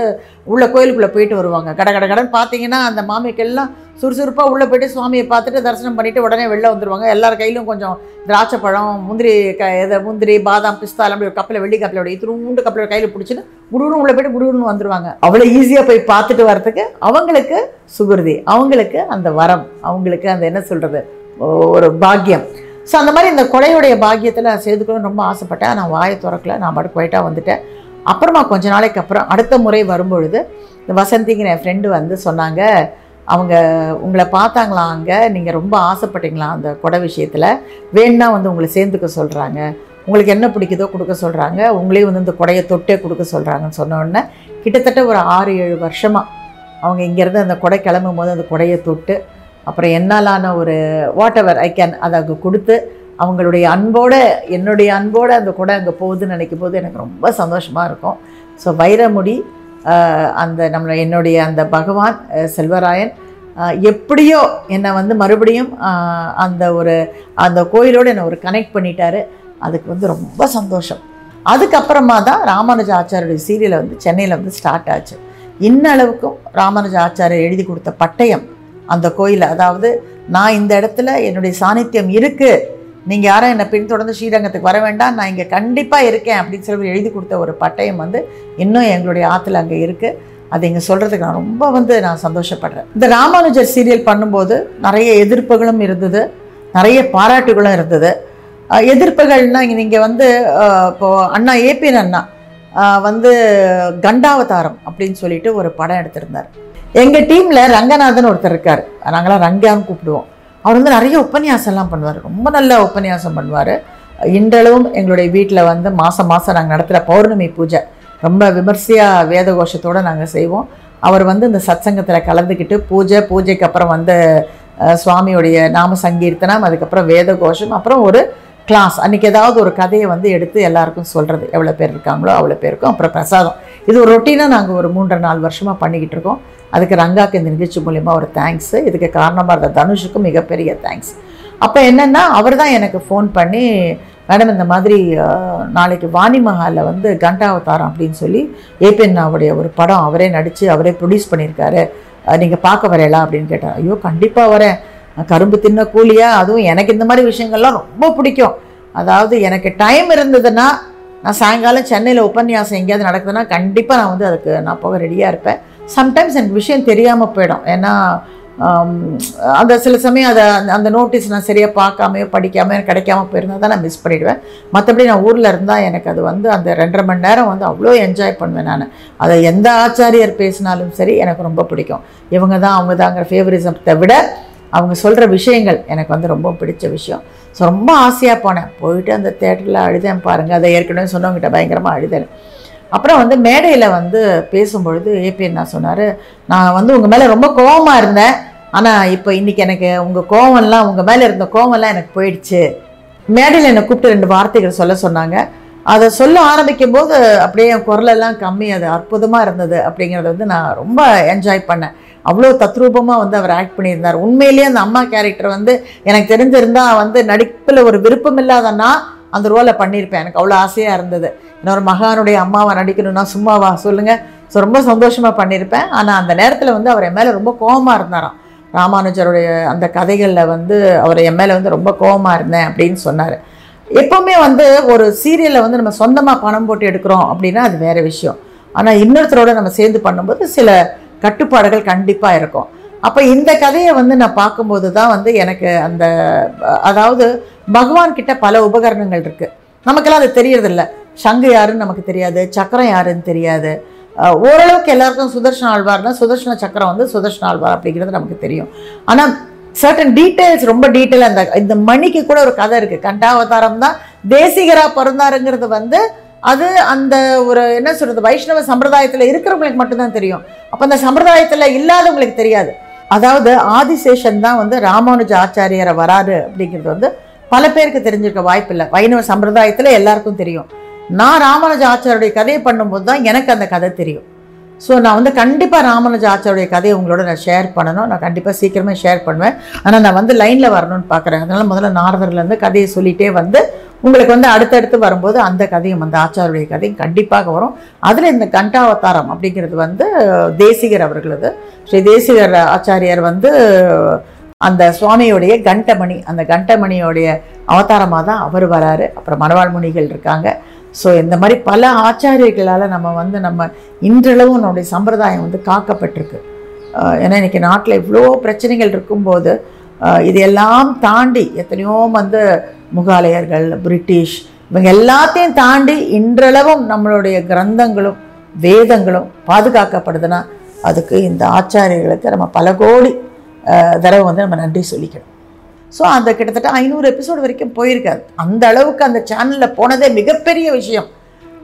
உள்ள கோயிலுக்குள்ளே போயிட்டு வருவாங்க. கடகடன்னு பார்த்தீங்கன்னா அந்த மாமிக்கெல்லாம் சுறுசுறுப்பாக உள்ளே போய்ட்டு சுவாமியை பார்த்துட்டு தரிசனம் பண்ணிவிட்டு உடனே வெளில வந்துடுவாங்க. எல்லார் கையிலும் கொஞ்சம் திராட்சை பழம், முந்திரி, பாதாம், பிஸ்தா எல்லாம் ஒரு கப்பில், வெள்ளி கப்பில், இத்திரூண்டு கப்பில் கையில் பிடிச்சிட்டு குடுன்னு உள்ளே போய்ட்டு குடுன்னு வந்துடுவாங்க. அவ்வளோ ஈஸியாக போய் பார்த்துட்டு வர்றதுக்கு அவங்களுக்கு சுகிருதி, அவங்களுக்கு அந்த வரம், அவங்களுக்கு அந்த என்ன சொல்கிறது, ஒரு பாக்கியம். ஸோ அந்த மாதிரி இந்த கொடையுடைய பாக்கியத்தில் நான் சேர்த்துக்கணும்னு ரொம்ப ஆசைப்பட்டேன். நான் வாயை திறக்கல, நான் பாட்டு குவைட்டாக வந்துட்டேன். அப்புறமா கொஞ்ச நாளைக்கு அப்புறம் அடுத்த முறை வரும்பொழுது இந்த வசந்திங்கிற என் ஃப்ரெண்டு வந்து சொன்னாங்க, அவங்க உங்களை பார்த்தாங்களாம் அங்கே, நீங்கள் ரொம்ப ஆசைப்பட்டீங்களாம் அந்த கொடை விஷயத்தில், வேணுன்னா வந்து உங்களை சேர்ந்துக்க சொல்கிறாங்க, உங்களுக்கு என்ன பிடிக்குதோ கொடுக்க சொல்கிறாங்க, உங்களையும் வந்து இந்த கொடையை தொட்டே கொடுக்க சொல்கிறாங்கன்னு சொன்னோடனே கிட்டத்தட்ட ஒரு 6-7 வருஷமாக அவங்க இங்கேருந்து அந்த கொடை கிளம்பும் போது அந்த கொடையை தொட்டு அப்புறம் என்னாலான ஒரு வாட் எவர் ஐ கேன் அதை அங்கே கொடுத்து அவங்களுடைய அன்போடு என்னுடைய அன்போடு அந்த கொடை அங்கே போகுதுன்னு நினைக்கும் போது எனக்கு ரொம்ப சந்தோஷமாக இருக்கும். ஸோ வைரமுடி அந்த நம்மளை என்னுடைய அந்த பகவான் செல்வராயன் எப்படியோ என்னை வந்து மறுபடியும் அந்த கோயிலோடு என்னை ஒரு கனெக்ட் பண்ணிட்டாரு. அதுக்கு வந்து ரொம்ப சந்தோஷம். அதுக்கப்புறமா தான் ராமானுஜ ஆச்சாரியுடைய சீரியலை வந்து சென்னையில் வந்து ஸ்டார்ட் ஆச்சு. இன்னளவுக்கும் ராமானுஜ ஆச்சாரியர் எழுதி கொடுத்த பட்டயம் அந்த கோயில், அதாவது நான் இந்த இடத்துல என்னுடைய சாநித்தியம் இருக்குது, நீங்கள் யாரும் என்னை பின்தொடர்ந்து ஸ்ரீரங்கத்துக்கு வர வேண்டாம், நான் இங்கே கண்டிப்பாக இருக்கேன் அப்படின்னு சொல்லி எழுதி கொடுத்த ஒரு பட்டயம் வந்து இன்னும் எங்களுடைய ஆற்றுல அங்கே இருக்குது. அது இங்கே சொல்கிறதுக்கு நான் ரொம்ப வந்து நான் சந்தோஷப்படுறேன். இந்த ராமானுஜர் சீரியல் பண்ணும்போது நிறைய எதிர்ப்புகளும் இருந்தது, நிறைய பாராட்டுகளும் இருந்தது. எதிர்ப்புகள்னால் இங்கே நீங்கள் வந்து இப்போது அண்ணா ஏபி அண்ணா வந்து கந்தாவதாரம் அப்படின்னு சொல்லிட்டு ஒரு படம் எடுத்திருந்தார். எங்கள் டீமில் ரங்கநாதன் ஒருத்தர் இருக்கார், நாங்களாம் ரங்கான்னு கூப்பிடுவோம். அவர் வந்து நிறைய உபன்யாசம்லாம் பண்ணுவார், ரொம்ப நல்ல உபன்யாசம் பண்ணுவார். இன்றளவும் எங்களுடைய வீட்டில் வந்து மாதம் மாதம் நாங்கள் நடத்துகிற பௌர்ணமி பூஜை ரொம்ப விமர்சையாக வேதகோஷத்தோடு நாங்கள் செய்வோம். அவர் வந்து இந்த சத்சங்கத்தில் கலந்துக்கிட்டு பூஜைக்கு அப்புறம் வந்து சுவாமியுடைய நாம சங்கீர்த்தனம், அதுக்கப்புறம் வேதகோஷம், அப்புறம் ஒரு கிளாஸ், அன்றைக்கி ஏதாவது ஒரு கதையை வந்து எடுத்து எல்லாருக்கும் சொல்கிறது, எவ்வளோ பேர் இருக்காங்களோ அவ்வளோ பேருக்கும், அப்புறம் பிரசாதம். இது ஒரு ரொட்டீனாக நாங்கள் ஒரு 3-4 வருஷமாக பண்ணிக்கிட்டு இருக்கோம். அதுக்கு ரங்காக்கு இந்த நிகழ்ச்சி மூலமா ஒரு தேங்க்ஸு, இதுக்கு காரணமாக இருந்த தனுஷுக்கு மிகப்பெரிய தேங்க்ஸ். அப்போ என்னென்னா, அவர் தான் எனக்கு ஃபோன் பண்ணி, மேடம் இந்த மாதிரி நாளைக்கு வாணி மஹாலில் வந்து கந்தாவதாரம் அப்படின்னு சொல்லி ஏபி அண்ணாவுடைய ஒரு படம் அவரே நடித்து அவரே ப்ரொடியூஸ் பண்ணியிருக்காரு, நீங்கள் பார்க்க வரையலாம் அப்படின்னு கேட்டார். ஐயோ கண்டிப்பாக வரேன், கரும்பு தின்ன கூலியா, அதுவும் எனக்கு இந்த மாதிரி விஷயங்கள்லாம் ரொம்ப பிடிக்கும். அதாவது எனக்கு டைம் இருந்ததுன்னா நான் சாயங்காலம் சென்னையில் உபன்யாசம் எங்கேயாவது நடக்குதுன்னா கண்டிப்பாக நான் வந்து அதுக்கு நான் போக ரெடியாக இருப்பேன். சம்டைம்ஸ் எனக்கு விஷயம் தெரியாமல் போயிடும், ஏன்னா அந்த சில சமயம் அதை அந்த நோட்டீஸ் நான் சரியாக பார்க்காமையோ படிக்காம கிடைக்காம போயிருந்தால் தான் நான் மிஸ் பண்ணிவிடுவேன். மற்றபடி நான் ஊரில் இருந்தால் எனக்கு அது வந்து அந்த 2.5 மணி நேரம் வந்து அவ்வளோ என்ஜாய் பண்ணுவேன் நான். அதை எந்த ஆச்சாரியர் பேசினாலும் சரி எனக்கு ரொம்ப பிடிக்கும். இவங்க தான் அவங்க தாங்கிற ஃபேவரிசத்தை விட அவங்க சொல்கிற விஷயங்கள் எனக்கு வந்து ரொம்ப பிடிச்ச விஷயம். ஸோ ரொம்ப ஆசையாக போனேன், போயிட்டு அந்த தேட்டரில் அழுதேன் பாருங்கள், அதை ஏற்கனவே சொன்னவங்ககிட்ட பயங்கரமாக அழுதேன். அப்புறம் வந்து மேடையில் வந்து பேசும்பொழுது ஏபி அண்ணா சொன்னார், நான் வந்து உங்கள் மேலே ரொம்ப கோபமாக இருந்தேன், ஆனால் இப்போ இன்றைக்கி எனக்கு உங்கள் கோவம்லாம், உங்கள் மேலே இருந்த கோவம்லாம் எனக்கு போயிடுச்சு. மேடையில் என்னை கூப்பிட்டு 2 வார்த்தைகள் சொல்ல சொன்னாங்க. அதை சொல்ல ஆரம்பிக்கும் போது அப்படியே என் குரலெல்லாம் கம்மி, அது அற்புதமாக இருந்தது. அப்படிங்கிறத வந்து நான் ரொம்ப என்ஜாய் பண்ணேன். அவ்வளோ தத்ரூபமாக வந்து அவர் ஆக்ட் பண்ணியிருந்தார். உண்மையிலேயே அந்த அம்மா கேரக்டர் வந்து எனக்கு தெரிஞ்சிருந்தால் வந்து நடிப்பில் ஒரு விருப்பம் இல்லாதன்னா அந்த ரோலை பண்ணியிருப்பேன். எனக்கு அவ்வளோ ஆசையாக இருந்தது, இன்னொரு மகானுடைய அம்மாவை நடிக்கணும்னா சும்மாவா சொல்லுங்கள். ஸோ ரொம்ப சந்தோஷமாக பண்ணியிருப்பேன். ஆனால் அந்த நேரத்தில் வந்து அவர் என் மேலே ரொம்ப கோபமாக இருந்தாராம். ராமானுஜருடைய அந்த கதைகளில் வந்து அவர் என் மேலே வந்து ரொம்ப கோபமாக இருந்தேன் அப்படின்னு சொன்னார். எப்போவுமே வந்து ஒரு சீரியலை வந்து நம்ம சொந்தமாக பணம் போட்டு எடுக்கிறோம் அப்படின்னா அது வேறு விஷயம். ஆனால் இன்னொருத்தரோட நம்ம சேர்ந்து பண்ணும்போது சில கட்டுப்பாடுகள் கண்டிப்பாக இருக்கும். அப்போ இந்த கதையை வந்து நான் பார்க்கும்போது தான் வந்து எனக்கு அந்த, அதாவது பகவான்கிட்ட பல உபகரணங்கள் இருக்குது, நமக்கெல்லாம் அது தெரியறதில்ல. சங்கு யாருன்னு நமக்கு தெரியாது, சக்கரம் யாருன்னு தெரியாது. ஓரளவுக்கு எல்லாருக்கும் சுதர்ஷன ஆழ்வார்னால் சுதர்ஷன சக்கரம் வந்து சுதர்ஷன ஆழ்வார் அப்படிங்கிறது நமக்கு தெரியும். ஆனால் சர்டன் டீட்டெயில்ஸ் ரொம்ப டீட்டெயிலாக அந்த இந்த மணிக்கு கூட ஒரு கதை இருக்குது. கந்தாவதாரம் தான் தேசிகராக பிறந்தாருங்கிறது வந்து அது அந்த ஒரு என்ன சொல்கிறது, வைஷ்ணவ சம்பிரதாயத்தில் இருக்கிறவங்களுக்கு மட்டும்தான் தெரியும். அப்போ அந்த சம்பிரதாயத்தில் இல்லாதவங்களுக்கு தெரியாது. அதாவது ஆதிசேஷன் தான் வந்து ராமானுஜ ஆச்சாரியரை வராரு அப்படிங்கிறது வந்து பல பேருக்கு தெரிஞ்சிருக்க வாய்ப்பு இல்லை. வைணவ சம்பிரதாயத்தில் எல்லாருக்கும் தெரியும். நான் ராமானுஜ ஆச்சாரியுடைய கதையை பண்ணும்போது தான் எனக்கு அந்த கதை தெரியும். ஸோ நான் வந்து கண்டிப்பாக ராமானுஜ ஆச்சாரியுடைய கதையை உங்களோட நான் ஷேர் பண்ணணும். நான் கண்டிப்பாக சீக்கிரமே ஷேர் பண்ணுவேன். ஆனால் நான் வந்து லைனில் வரணும்னு பார்க்குறேன். அதனால் முதல்ல நாரதர்லேருந்து கதையை சொல்லிகிட்டே வந்து உங்களுக்கு வந்து அடுத்தடுத்து வரும்போது அந்த கதையும் அந்த ஆச்சாரியுடைய கதையும் கண்டிப்பாக வரும். அதில் இந்த கந்தாவதாரம் அப்படிங்கிறது வந்து தேசிகர் அவர்களது. ஸ்ரீ தேசிகர் ஆச்சாரியர் வந்து அந்த சுவாமியுடைய கண்டமணி, அந்த கண்டமணியோடைய அவதாரமாக தான் அவர் வராரு. அப்புறம் மணவாள முனிகள் இருக்காங்க. ஸோ இந்த மாதிரி பல ஆச்சாரியர்களால் நம்ம வந்து நம்ம இன்றளவும் நம்முடைய சம்பிரதாயம் வந்து காக்கப்பட்டிருக்கு. ஏன்னா இன்றைக்கி நாட்டில் இவ்வளோ பிரச்சனைகள் இருக்கும்போது இதையெல்லாம் தாண்டி எத்தனையோ வந்து முகாலயர்கள், பிரிட்டிஷ், இவங்க எல்லாத்தையும் தாண்டி இன்றளவும் நம்மளுடைய கிரந்தங்களும் வேதங்களும் பாதுகாக்கப்படுதுன்னா அதுக்கு இந்த ஆச்சாரியர்களுக்கு நம்ம பல கோடி தடவை வந்து நம்ம நன்றி சொல்லிக்கணும். ஸோ அந்த கிட்டத்தட்ட 500 எபிசோடு வரைக்கும் போயிருக்காது. அந்த அளவுக்கு அந்த சேனலில் போனதே மிகப்பெரிய விஷயம்.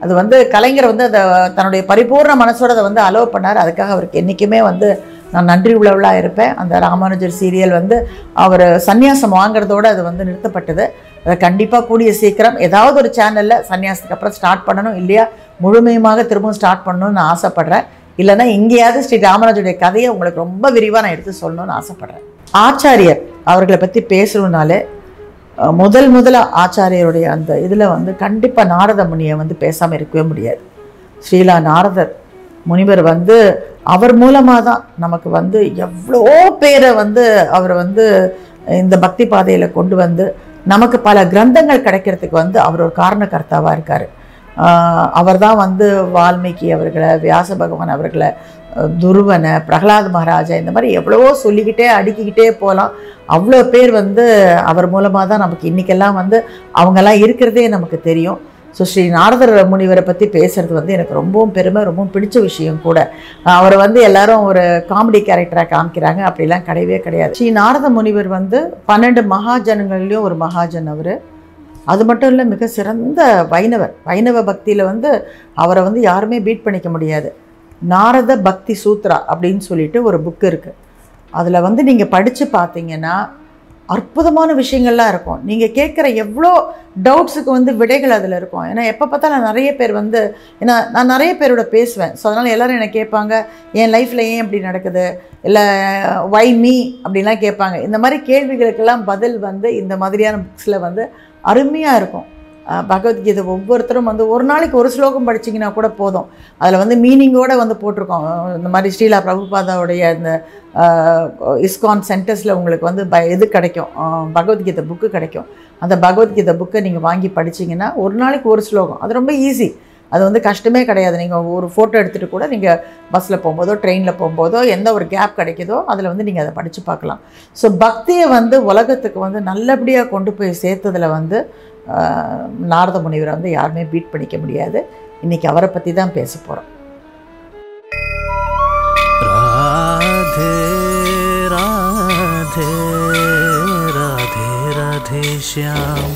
அது வந்து கலைஞர் வந்து அதை தன்னுடைய பரிபூர்ண மனசோடு அதை வந்து அலோவ் பண்ணார். அதுக்காக அவருக்கு என்றைக்குமே வந்து நான் நன்றி உள்ளவளாக இருப்பேன். அந்த ராமானுஜர் சீரியல் வந்து அவர் சன்னியாசம் வாங்கிறதோடு அது வந்து நிறுத்தப்பட்டது. அதை கண்டிப்பாக கூடிய சீக்கிரம் ஏதாவது ஒரு சேனலில் சன்னியாசத்துக்கு அப்புறம் ஸ்டார்ட் பண்ணணும், இல்லையா முழுமையாக திரும்பவும் ஸ்டார்ட் பண்ணணும்னு நான் ஆசைப்பட்றேன். இல்லைன்னா எங்கேயாவது ஸ்ரீ ராமானுஜருடைய கதையை உங்களுக்கு ரொம்ப விரிவாக நான் எடுத்து சொல்லணும்னு ஆசைப்பட்றேன். ஆச்சாரியர் அவர்களை பற்றி பேசணுன்னாலே முதலாக ஆச்சாரியருடைய அந்த இதில் வந்து கண்டிப்பாக நாரத முனியை வந்து பேசாமல் இருக்கவே முடியாது. ஸ்ரீலா நாரதர் முனிவர் வந்து அவர் மூலமாக தான் நமக்கு வந்து எவ்வளோ பேரை வந்து அவர் வந்து இந்த பக்தி பாதையில் கொண்டு வந்து நமக்கு பல கிரந்தங்கள் கிடைக்கிறதுக்கு வந்து அவர் ஒரு காரணகர்த்தாவாக இருக்கார். அவர் தான் வந்து வால்மீகி அவர்களை, வியாசபகவான் அவர்களை, துருவனை, பிரகலாத் மகாராஜா, இந்த மாதிரி எவ்வளவோ சொல்லிக்கிட்டே அடுக்கிக்கிட்டே போகலாம். அவ்வளோ பேர் வந்து அவர் மூலமாக தான் நமக்கு இன்றைக்கெல்லாம் வந்து அவங்கெல்லாம் இருக்கிறதே நமக்கு தெரியும். ஸோ ஸ்ரீ நாரதர் முனிவரை பற்றி பேசுகிறது வந்து எனக்கு ரொம்பவும் பெருமை, ரொம்பவும் பிடிச்ச விஷயம் கூட. அவரை வந்து எல்லாரும் ஒரு காமெடி கேரக்டராக காமிக்கிறாங்க, அப்படிலாம் கிடையவே கிடையாது. ஸ்ரீ நாரத முனிவர் வந்து 12 மகாஜனங்கள்லேயும் ஒரு மகாஜன் அவர். அது மட்டும் இல்லை, மிக சிறந்த வைணவர். வைணவ பக்தியில் வந்து அவரை வந்து யாருமே பீட் பண்ணிக்க முடியாது. நாரத பக்தி சூத்ரா அப்படின்னு சொல்லிட்டு ஒரு புக்கு இருக்குது. அதில் வந்து நீங்கள் படித்து பார்த்தீங்கன்னா அற்புதமான விஷயங்கள்லாம் இருக்கும். நீங்கள் கேட்குற எவ்வளோ டவுட்ஸுக்கு வந்து விடைகள் அதில் இருக்கும். ஏன்னா எப்போ பார்த்தா நான் நிறைய பேர் வந்து நான் நிறைய பேரோட பேசுவேன். ஸோ அதனால் எல்லோரும் என்னை கேட்பாங்க, என் லைஃப்பில் ஏன் இப்படி நடக்குது, இல்லை வை மீ அப்படின்லாம் கேட்பாங்க. இந்த மாதிரி கேள்விகளுக்கெல்லாம் பதில் வந்து இந்த மாதிரியான புக்ஸில் வந்து அருமையாக இருக்கும். பகவத்கீதை ஒவ்வொருத்தரும் வந்து ஒரு நாளைக்கு ஒரு ஸ்லோகம் படிச்சிங்கன்னா கூட போதும். அதில் வந்து மீனிங்கோடு வந்து போட்டிருக்கோம். இந்த மாதிரி ஸ்ரீலா பிரபுபாதாவுடைய இந்த இஸ்கான் சென்டர்ஸில் உங்களுக்கு வந்து இது கிடைக்கும், பகவத்கீதை புக்கு கிடைக்கும். அந்த பகவத்கீதை புக்கை நீங்கள் வாங்கி படிச்சிங்கன்னா ஒரு நாளைக்கு ஒரு ஸ்லோகம், அது ரொம்ப ஈஸி. அது வந்து கஷ்டமே கிடையாது. நீங்கள் ஒரு ஃபோட்டோ எடுத்துகிட்டு கூட நீங்கள் பஸ்ஸில் போகும்போதோ ட்ரெயினில் போகும்போதோ எந்த ஒரு கேப் கிடைக்குதோ அதில் வந்து நீங்கள் அதை படித்து பார்க்கலாம். ஸோ பக்தியை வந்து உலகத்துக்கு வந்து நல்லபடியாக கொண்டு போய் சேர்த்ததில் வந்து நாரத முனிவரை வந்து யாருமே பீட் பண்ணிக்க முடியாது. இன்றைக்கி அவரை பற்றி தான் பேச போகிறோம். ராதே ராதே ராதே ராதே ஷியாம்.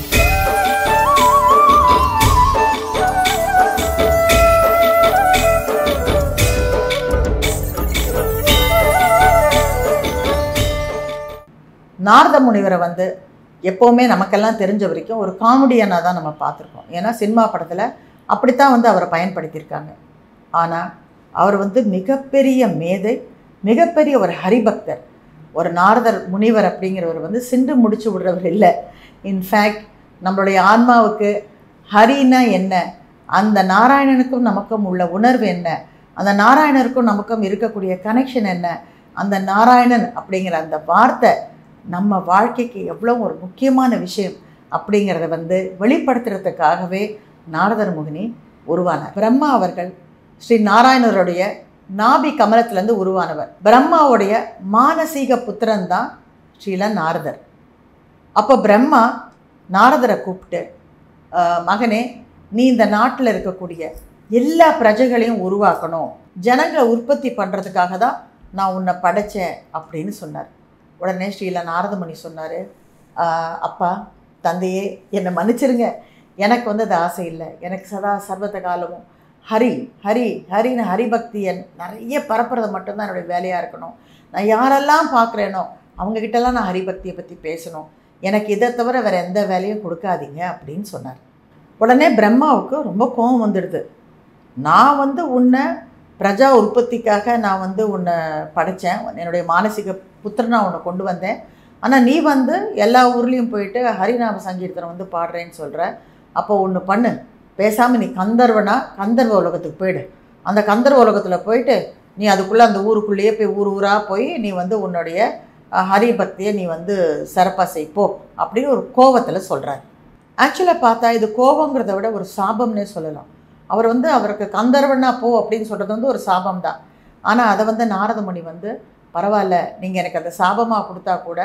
நாரத முனிவரை வந்து எப்போவுமே நமக்கெல்லாம் தெரிஞ்ச வரைக்கும் ஒரு காமெடியனாக தான் நம்ம பார்த்துருக்கோம். ஏன்னா சினிமா படத்தில் அப்படித்தான் வந்து அவரை பயன்படுத்தியிருக்காங்க. ஆனால் அவர் வந்து மிகப்பெரிய மேதை, மிகப்பெரிய ஒரு ஹரிபக்தர். ஒரு நாரதர் முனிவர் அப்படிங்கிறவர் வந்து சிந்து முடிச்சு விடுறவர் இல்லை. இன்ஃபேக்ட் நம்மளுடைய ஆன்மாவுக்கு ஹரினா என்ன, அந்த நாராயணனுக்கும் நமக்கும் உள்ள உணர்வு என்ன, அந்த நாராயணருக்கும் நமக்கும் இருக்கக்கூடிய கனெக்ஷன் என்ன, அந்த நாராயணன் அப்படிங்கிற அந்த வார்த்தை நம்ம வாழ்க்கைக்கு எவ்வளோ ஒரு முக்கியமான விஷயம் அப்படிங்கிறத வந்து வெளிப்படுத்துறதுக்காகவே நாரதர் முகினி உருவானார். பிரம்மா அவர்கள் ஸ்ரீ நாராயணருடைய நாபி கமலத்திலேருந்து உருவானவர். பிரம்மாவுடைய மானசீக புத்திரன் தான் ஸ்ரீல நாரதர். அப்போ பிரம்மா நாரதரை கூப்பிட்டு, மகனே, நீ இந்த நாட்டில் இருக்கக்கூடிய எல்லா பிரஜைகளையும் உருவாக்கணும், ஜனங்களை உற்பத்தி பண்ணுறதுக்காக தான் நான் உன்னை படைத்தேன் அப்படின்னு சொன்னார். உடனே ஸ்ரீல நாரதமுனி சொன்னார், அப்பா, தந்தையே, என்னை மன்னிச்சிருங்க, எனக்கு வந்து அது ஆசை இல்லை. எனக்கு சதா சர்வத்த காலமும் ஹரி ஹரி ஹரின்னு ஹரிபக்தியன் நிறைய பரப்புறது மட்டும்தான் என்னுடைய வேலையாக இருக்கணும். நான் யாரெல்லாம் பார்க்குறேனோ அவங்கக்கிட்டலாம் நான் ஹரிபக்தியை பற்றி பேசணும். எனக்கு இதை தவிர வேறு எந்த வேலையும் கொடுக்காதீங்க அப்படின்னு சொன்னார். உடனே பிரம்மாவுக்கு ரொம்ப கோபம் வந்துடுது. நான் வந்து உன்னை பிரஜா உற்பத்திக்காக நான் வந்து உன்னை படைத்தேன், என்னுடைய மானசீக புத்திரனா உன்னை கொண்டு வந்தேன். ஆனால் நீ வந்து எல்லா ஊர்லேயும் போயிட்டு ஹரிநாம சங்கீர்த்தனை வந்து பாடுறேன்னு சொல்கிற. அப்போ ஒன்று பண்ணு, பேசாமல் நீ கந்தர்வனா கந்தர்வ உலகத்துக்கு போயிடு. அந்த கந்தர்வ உலகத்தில் போயிட்டு நீ அதுக்குள்ளே அந்த ஊருக்குள்ளேயே போய் ஊர் ஊராக போய் நீ வந்து உன்னுடைய ஹரிபக்தியை நீ வந்து சிறப்பாக செய்ப்போ அப்படின்னு ஒரு கோபத்தில் சொல்கிறார். ஆக்சுவலாக பார்த்தா இது கோபங்கிறத விட ஒரு சாபம்னே சொல்லலாம். அவர் வந்து அவருக்கு கந்தர்வனா போ அப்படின்னு சொல்கிறது வந்து ஒரு சாபம் தான். ஆனால் அதை வந்து நாரதமுனி வந்து பரவாயில்ல, நீங்கள் எனக்கு அந்த சாபமாக கொடுத்தா கூட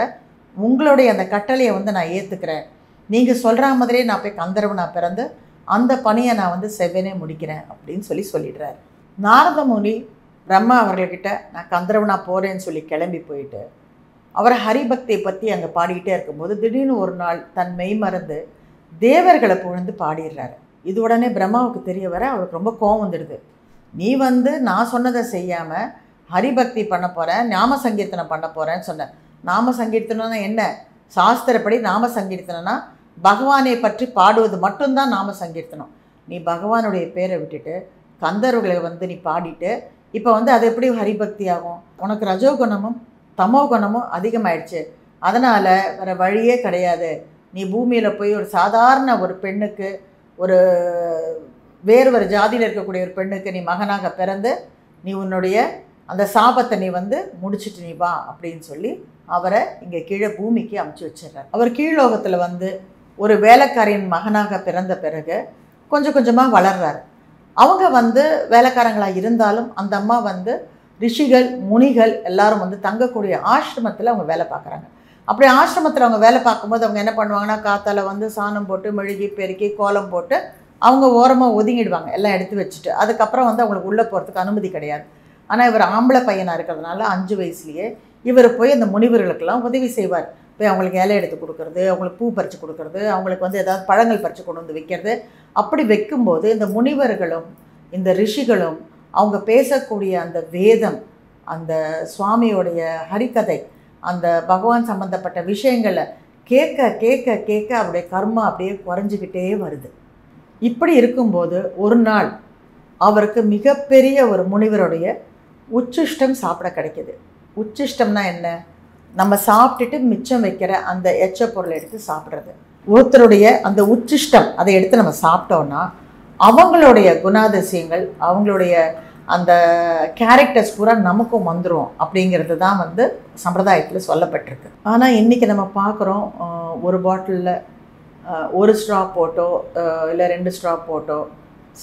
உங்களுடைய அந்த கட்டளையை வந்து நான் ஏற்றுக்கிறேன். நீங்கள் சொல்கிற மாதிரியே நான் போய் கந்தர்வனா பிறந்து அந்த பணியை நான் வந்து செவ்வனே முடிக்கிறேன் அப்படின்னு சொல்லிடுறாரு. நாரதமுனி பிரம்மா அவர்கள்கிட்ட நான் கந்தர்வனா போகிறேன்னு சொல்லி கிளம்பி போயிட்டு அவரை ஹரிபக்தியை பற்றி அங்கே பாடிக்கிட்டே இருக்கும்போது திடீர்னு ஒரு நாள் தன் மெய் மறந்து தேவர்களை புகழ்ந்து பாடிடுறாரு. இது உடனே பிரம்மாவுக்கு தெரிய வர அவருக்கு ரொம்ப கோபம் வந்துடுது. நீ வந்து நான் சொன்னதை செய்யாமல் ஹரிபக்தி பண்ண போகிறேன், நாம சங்கீர்த்தனம் பண்ண போகிறேன்னு சொன்னேன். நாம சங்கீர்த்தனம்னா என்ன? சாஸ்திரப்படி நாம சங்கீர்த்தனம்னா பகவானை பற்றி பாடுவது மட்டும்தான் நாம சங்கீர்த்தனம். நீ பகவானுடைய பேரை விட்டுட்டு கந்தர்களை வந்து நீ பாடிட்டு இப்போ வந்து அது எப்படி ஹரிபக்தி ஆகும்? உனக்கு ரஜோகுணமும் தமோ குணமும் அதிகமாகிடுச்சு, அதனால் வேறு வழியே கிடையாது. நீ பூமியில் போய் ஒரு சாதாரண ஒரு பெண்ணுக்கு, ஒரு வேறு ஜாதியில் இருக்கக்கூடிய ஒரு பெண்ணுக்கு நீ மகனாக பிறந்து நீ உன்னுடைய அந்த சாபத்தை நீ வந்து முடிச்சுட்டு நீ வா அப்படின்னு சொல்லி அவரை இங்கே கீழே பூமிக்கு அமுச்சு வச்சிடுறார். அவர் கீழோகத்தில் வந்து ஒரு வேலைக்காரின் மகனாக பிறந்த பிறகு கொஞ்சம் கொஞ்சமாக வளர்றார். அவங்க வந்து வேலைக்காரங்களாக இருந்தாலும் அந்த அம்மா வந்து ரிஷிகள் முனிகள் எல்லாரும் வந்து தங்கக்கூடிய ஆசிரமத்தில் அவங்க வேலை பார்க்குறாங்க. அப்படி ஆசிரமத்தில் அவங்க வேலை பார்க்கும்போது அவங்க என்ன பண்ணுவாங்கன்னா காத்தால் வந்து சாணம் போட்டு மெழுகி பெருக்கி கோலம் போட்டு அவங்க ஓரமாக ஒதுங்கிடுவாங்க, எல்லாம் எடுத்து வச்சுட்டு. அதுக்கப்புறம் வந்து அவங்களுக்கு உள்ளே போகிறதுக்கு அனுமதி கிடையாது. ஆனால் இவர் ஆம்பளை பையனாக இருக்கிறதுனால 5 வயசுலேயே இவர் போய் அந்த முனிவர்களுக்கெல்லாம் உதவி செய்வார். போய் அவங்களுக்கு இலை எடுத்து கொடுக்குறது, அவங்களுக்கு பூ பறித்து கொடுக்குறது, அவங்களுக்கு வந்து ஏதாவது பழங்கள் பறித்து கொண்டு வந்து வைக்கிறது. அப்படி வைக்கும்போது இந்த முனிவர்களும் இந்த ரிஷிகளும் அவங்க பேசக்கூடிய அந்த வேதம், அந்த சுவாமியோடைய ஹரிக்கதை, அந்த பகவான் சம்பந்தப்பட்ட விஷயங்களை கேட்க கேட்க கேட்க அவருடைய கர்மா அப்படியே குறைஞ்சிக்கிட்டே வருது. இப்படி இருக்கும்போது ஒரு நாள் அவருக்கு மிகப்பெரிய ஒரு முனிவருடைய உச்சிஷ்டம் சாப்பிட கிடைக்கிது. உச்சிஷ்டம்னா என்ன? நம்ம சாப்பிட்டுட்டு மிச்சம் வைக்கிற அந்த எச்ச பொருளை எடுத்து சாப்பிட்றது. ஒருத்தருடைய அந்த உச்சிஷ்டம் அதை எடுத்து நம்ம சாப்பிட்டோன்னா அவங்களுடைய குணாதிசயங்கள், அவங்களுடைய அந்த கேரக்டர்ஸ் பூரா நமக்கும் வந்துடும் அப்படிங்கிறது தான் வந்து சம்பிரதாயத்தில் சொல்லப்பட்டிருக்கு. ஆனால் இன்றைக்கி நம்ம பார்க்குறோம், ஒரு பாட்டிலில் ஒரு ஸ்ட்ரா போட்டோ இல்லை 2 ஸ்ட்ரா போட்டோ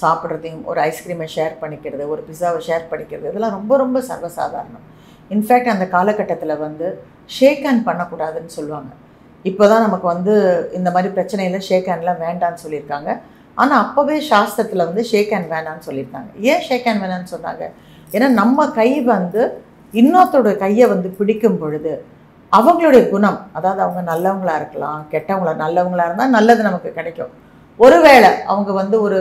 சாப்பிட்றதையும், ஒரு ஐஸ்கிரீமை ஷேர் பண்ணிக்கிறது, ஒரு பிஸாவை ஷேர் பண்ணிக்கிறது, இதெல்லாம் ரொம்ப ரொம்ப சர்வசாதாரணம். இன்ஃபேக்ட் அந்த காலகட்டத்தில் வந்து ஷேக் ஹேண்ட் பண்ணக்கூடாதுன்னு சொல்லுவாங்க. இப்போ தான் நமக்கு வந்து இந்த மாதிரி பிரச்சனையில் ஷேக் ஹேண்ட்லாம் வேண்டான்னு சொல்லியிருக்காங்க. ஆனால் அப்போவே சாஸ்திரத்தில் வந்து ஷேக் ஹேண்ட் வேணான்னு சொல்லியிருந்தாங்க. ஏன் ஷேக் ஹேண்ட் வேணான்னு சொன்னாங்க? ஏன்னா நம்ம கை வந்து இன்னொருத்தோட கையை வந்து பிடிக்கும் பொழுது அவங்களுடைய குணம், அதாவது அவங்க நல்லவங்களாக இருக்கலாம், கெட்டவங்களா, நல்லவங்களாக இருந்தால் நல்லது நமக்கு கிடைக்கும். ஒருவேளை அவங்க வந்து ஒரு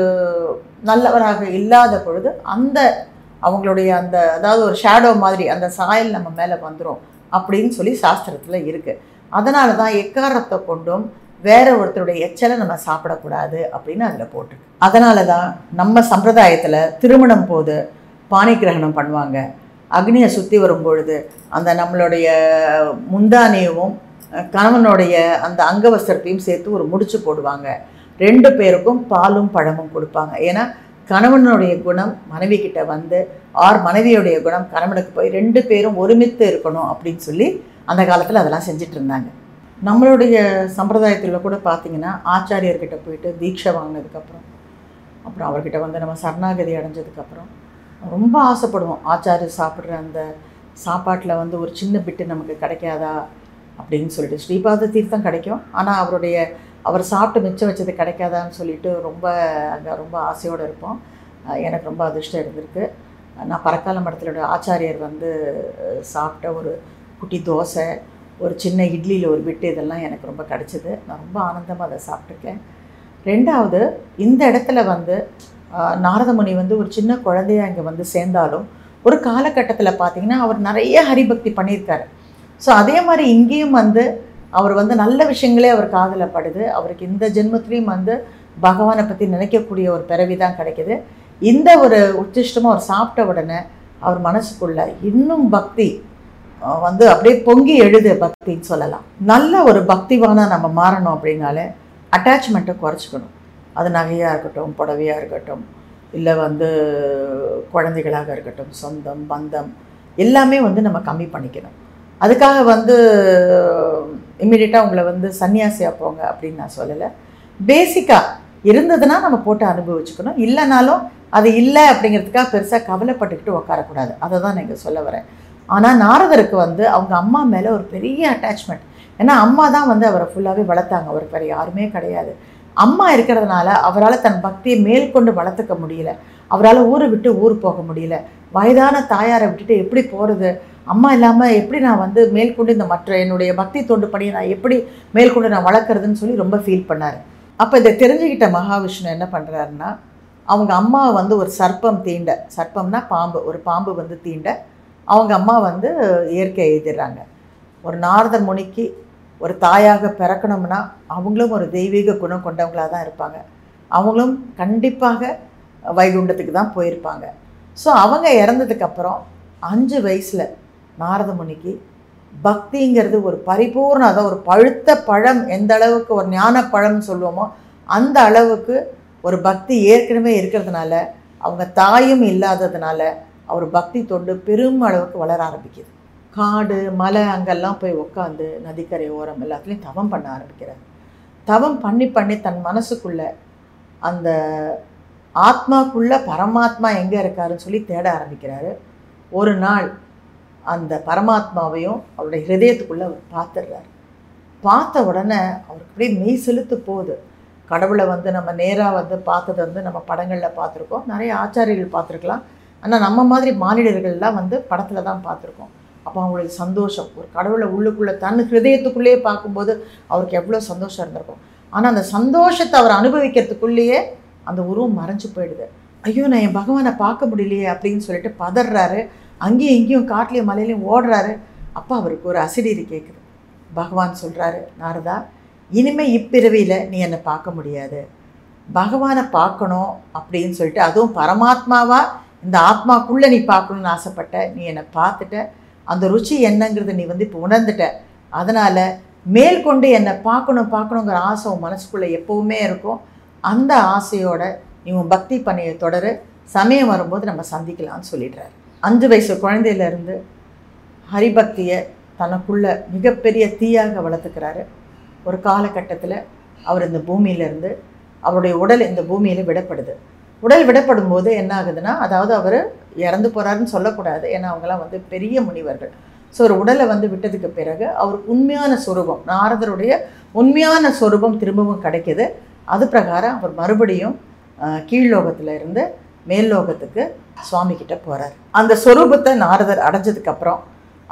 நல்லவராக இல்லாத பொழுது அந்த அவங்களுடைய அந்த அதாவது ஒரு ஷேடோ மாதிரி அந்த சாயல் நம்ம மேலே வந்துடும் அப்படின்னு சொல்லி சாஸ்திரத்தில் இருக்குது. அதனால தான் எக்காரத்தை கொண்டும் வேறு ஒருத்தருடைய எச்சலை நம்ம சாப்பிடக்கூடாது அப்படின்னு அதில் போட்டிருக்கு. அதனால தான் நம்ம சம்பிரதாயத்தில் திருமணம் போது பாணி கிரகணம் பண்ணுவாங்க. அக்னியை சுற்றி வரும்பொழுது அந்த நம்மளுடைய முந்தானியவும் கணவனுடைய அந்த அங்கவஸ்திரத்தையும் சேர்த்து ஒரு முடிச்சு போடுவாங்க. 2 பேருக்கும் பாலும் பழமும் கொடுப்பாங்க. ஏன்னா கணவனுடைய குணம் மனைவிக்கிட்ட வந்து ஆர் மனைவியுடைய குணம் கணவனுக்கு போய் 2 பேரும் ஒருமித்து இருக்கணும் அப்படின்னு சொல்லி அந்த காலத்தில் அதெல்லாம் செஞ்சிட்டு இருந்தாங்க. நம்மளுடைய சம்பிரதாயத்தில் கூட பார்த்திங்கன்னா ஆச்சாரியர்கிட்ட போயிட்டு தீட்சை வாங்கினதுக்கப்புறம், அப்புறம் அவர்கிட்ட வந்து நம்ம சரணாகதி அடைஞ்சதுக்கப்புறம் ரொம்ப ஆசைப்படுவோம். ஆச்சாரியர் சாப்பிட்ற அந்த சாப்பாட்டில் வந்து ஒரு சின்ன பிட்டு நமக்கு கிடைக்காதா அப்படின்னு சொல்லிட்டு, ஸ்ரீபாத தீர்த்தம் கிடைக்கும், ஆனால் அவர் சாப்பிட்டு மிச்சம் வச்சது கிடைக்காதான்னு சொல்லிட்டு ரொம்ப ஆசையோடு இருப்போம். எனக்கு ரொம்ப அதிர்ஷ்டம் இருந்திருக்கு. நான் பரகால மடத்திலோட ஆச்சாரியர் வந்து சாப்பிட்ட ஒரு குட்டி தோசை, ஒரு சின்ன இட்லியில் ஒரு பிட்டு, இதெல்லாம் எனக்கு ரொம்ப கிடச்சிது. நான் ரொம்ப ஆனந்தமாக அதை சாப்பிட்ருக்கேன். 2வது, இந்த இடத்துல வந்து நாரத முனி வந்து ஒரு சின்ன குழந்தையாக இங்கே வந்து சேர்ந்தாலும் ஒரு காலகட்டத்தில் பார்த்திங்கன்னா அவர் நிறைய ஹரிபக்தி பண்ணியிருக்காரு. ஸோ அதே மாதிரி இங்கேயும் வந்து அவர் வந்து நல்ல விஷயங்களே அவர் காதில் படுது. அவருக்கு இந்த ஜென்மத்துலேயும் வந்து பகவானை பற்றி நினைக்கக்கூடிய ஒரு பிறவி தான் கிடைக்கிது. இந்த ஒரு உச்சிஷ்டமாக அவர் சாப்பிட்ட உடனே அவர் மனசுக்குள்ளே இன்னும் பக்தி வந்து அப்படியே பொங்கி எழுது பக்தின்னு சொல்லலாம். நல்ல ஒரு பக்திவான நம்ம மாறணும் அப்படின்னாலே அட்டாச்மெண்ட்டை குறைச்சிக்கணும். அது நகையாக இருக்கட்டும், புடவையாக இருக்கட்டும், இல்லை வந்து குழந்தைகளாக இருக்கட்டும், சொந்தம் பந்தம் எல்லாமே வந்து நம்ம கம்மி பண்ணிக்கணும். அதுக்காக வந்து இம்மிடியட்டாக உங்களை வந்து சன்னியாசியாக போங்க அப்படின்னு நான் சொல்லலை. பேசிக்காக இருந்ததுன்னா நம்ம போட்டு அனுபவிச்சுக்கணும். இல்லைனாலும் அது இல்லை அப்படிங்கிறதுக்காக பெருசாக கவலைப்பட்டுக்கிட்டு உட்காரக்கூடாது. அதை தான் நான் இங்கே சொல்ல வரேன். ஆனால் நாரதருக்கு வந்து அவங்க அம்மா மேலே ஒரு பெரிய அட்டாச்மெண்ட். ஏன்னா அம்மா தான் வந்து அவரை ஃபுல்லாகவே வளர்த்தாங்க. அவருக்கு வேறு யாருமே கிடையாது. அம்மா இருக்கிறதுனால அவரால் தன் பக்தியை மேற்கொண்டு வளர்த்துக்க முடியல. அவரால் ஊரை விட்டு ஊர் போக முடியல. வயதான தாயாரை விட்டுட்டு எப்படி போகிறது? அம்மா இல்லாமல் எப்படி நான் வந்து மேற்கொண்டு இந்த மற்ற என்னுடைய பக்தி தொண்டு பணியை நான் எப்படி மேற்கொண்டு நான் வளர்க்குறதுன்னு சொல்லி ரொம்ப ஃபீல் பண்ணார். அப்போ இதை தெரிஞ்சுக்கிட்ட மகாவிஷ்ணு என்ன பண்ணுறாருன்னா, அவங்க அம்மாவை வந்து ஒரு சர்ப்பம் தீண்ட, சர்ப்பம்னா பாம்பு, ஒரு பாம்பு வந்து தீண்ட அவங்க அம்மா வந்து இயற்கையை எழுதிடுறாங்க. ஒரு நாரதர் முனிக்கு ஒரு தாயாக பிறக்கணும்னா அவங்களும் ஒரு தெய்வீக குணம் கொண்டவங்களாக தான் இருப்பாங்க. அவங்களும் கண்டிப்பாக வைகுண்டத்துக்கு தான் போயிருப்பாங்க. ஸோ அவங்க இறந்ததுக்கப்புறம் 5 வயசில் நாரத முனிக்கு பக்திங்கிறது ஒரு பரிபூர்ண, அதாவது ஒரு பழுத்த பழம், எந்த அளவுக்கு ஒரு ஞான பழம்னு சொல்லுவோமோ அந்த அளவுக்கு ஒரு பக்தி ஏற்கனவே இருக்கிறதுனால, அவங்க தாயும் இல்லாததுனால அவர் பக்தி தொண்டு பெரும் அளவுக்கு வளர ஆரம்பிக்குது. காடு மலை அங்கெல்லாம் போய் உட்காந்து நதிக்கரை ஓரம் எல்லாத்துலேயும் தவம் பண்ண ஆரம்பிக்கிறார். தவம் பண்ணி பண்ணி தன் மனசுக்குள்ளே அந்த ஆத்மாக்குள்ளே பரமாத்மா எங்கே இருக்காருன்னு சொல்லி தேட ஆரம்பிக்கிறாரு. ஒரு நாள் அந்த பரமாத்மாவையும் அவருடைய ஹிருதயத்துக்குள்ளே அவர் பார்த்துடுறார். பார்த்த உடனே அவருக்கு அப்படியே மெய் செலுத்து போகுது. கடவுளை வந்து நம்ம நேராக வந்து பார்த்தது வந்து நம்ம படங்களில் பார்த்துருக்கோம், நிறைய ஆச்சாரியர்கள் பார்த்துருக்கலாம். ஆனால் நம்ம மாதிரி மானிடர்கள்லாம் வந்து படத்தில் தான் பார்த்துருக்கோம். அப்போ அவங்களுக்கு சந்தோஷம், ஒரு கடவுளை உள்ளுக்குள்ளே தன் ஹிருதயத்துக்குள்ளேயே பார்க்கும்போது அவருக்கு எவ்வளோ சந்தோஷம் இருந்திருக்கும். ஆனால் அந்த சந்தோஷத்தை அவர் அனுபவிக்கிறதுக்குள்ளேயே அந்த உருவம் மறைஞ்சு போயிடுது. ஐயோ நான் என் பகவானை பார்க்க முடியலையே அப்படின்னு சொல்லிட்டு பதறாரு, அங்கேயும் இங்கேயும் காட்டிலையும் மலையிலையும் ஓடுறாரு. அப்போ அவருக்கு ஒரு அசிடீரி கேட்குது. பகவான் சொல்கிறாரு, நாரதா இனிமேல் இப்பிறவியில் நீ என்னை பார்க்க முடியாது, பகவானை பார்க்கணும் அப்படின்னு சொல்லிட்டு, அதுவும் பரமாத்மாவாக இந்த ஆத்மாக்குள்ளே நீ பார்க்கணுன்னு ஆசைப்பட்ட, நீ என்னை பார்த்துட்ட, அந்த ருச்சி என்னங்கிறத நீ வந்து இப்போ உணர்ந்துட்ட, அதனால் மேல்கொண்டு என்னை பார்க்கணுங்கிற ஆசை உன் மனசுக்குள்ளே எப்போவுமே இருக்கும். அந்த ஆசையோட நீ உன் பக்தி பணியை தொடரு, சமயம் வரும்போது நம்ம சந்திக்கலான்னு சொல்லிடுறாரு. 5 வயசு குழந்தையிலேருந்து ஹரிபக்தியை தனக்குள்ளே மிகப்பெரிய தீயாக வளர்த்துக்கிறாரு. ஒரு காலகட்டத்தில் அவர் இந்த பூமியிலேருந்து அவருடைய உடல் இந்த பூமியில் விடப்படுது. உடல் விடப்படும் போது என்ன ஆகுதுன்னா, அதாவது அவர் இறந்து போகிறாருன்னு சொல்லக்கூடாது, ஏன்னா அவங்களாம் வந்து பெரிய முனிவர்கள். ஸோ ஒரு உடலை வந்து விட்டதுக்கு பிறகு அவர் உண்மையான சொரூபம், நாரதருடைய உண்மையான சொரூபம் திரும்பவும் கிடைக்கிது. அது பிரகாரம் அவர் மறுபடியும் கீழ்லோகத்தில் இருந்து மேல்லோகத்துக்கு சுவாமிகிட்ட போகிறார். அந்த சொரூபத்தை நாரதர் அடைஞ்சதுக்கப்புறம்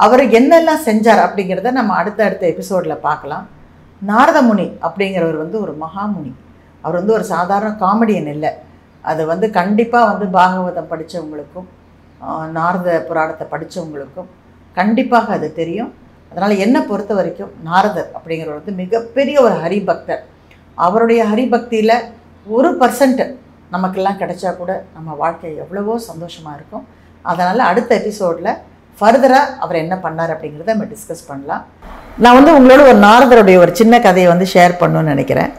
அவர் என்னெல்லாம் செஞ்சார் அப்படிங்கிறத நம்ம அடுத்த எபிசோடில் பார்க்கலாம். நாரத முனி அப்படிங்கிறவர் வந்து ஒரு மகாமுனி. அவர் வந்து ஒரு சாதாரண காமெடியன் இல்லை. அது வந்து கண்டிப்பாக வந்து பாகவதம் படித்தவங்களுக்கும் நாரத புராணத்தை படித்தவங்களுக்கும் கண்டிப்பாக அது தெரியும். அதனால் என்னை பொறுத்த வரைக்கும் நாரதர் அப்படிங்கிறவர் வந்து மிகப்பெரிய ஒரு ஹரிபக்தர். அவருடைய ஹரிபக்தியில் 1% நமக்கெல்லாம் கிடைச்சா கூட நம்ம வாழ்க்கை எவ்வளவோ சந்தோஷமாக இருக்கும். அதனால் அடுத்த எபிசோடில் ஃபர்தராக அவர் என்ன பண்ணார் அப்படிங்கிறத நம்ம டிஸ்கஸ் பண்ணலாம். நான் வந்து உங்களோட ஒரு நாரதருடைய ஒரு சின்ன கதையை வந்து ஷேர் பண்ணணும்னு நினைக்கிறேன்.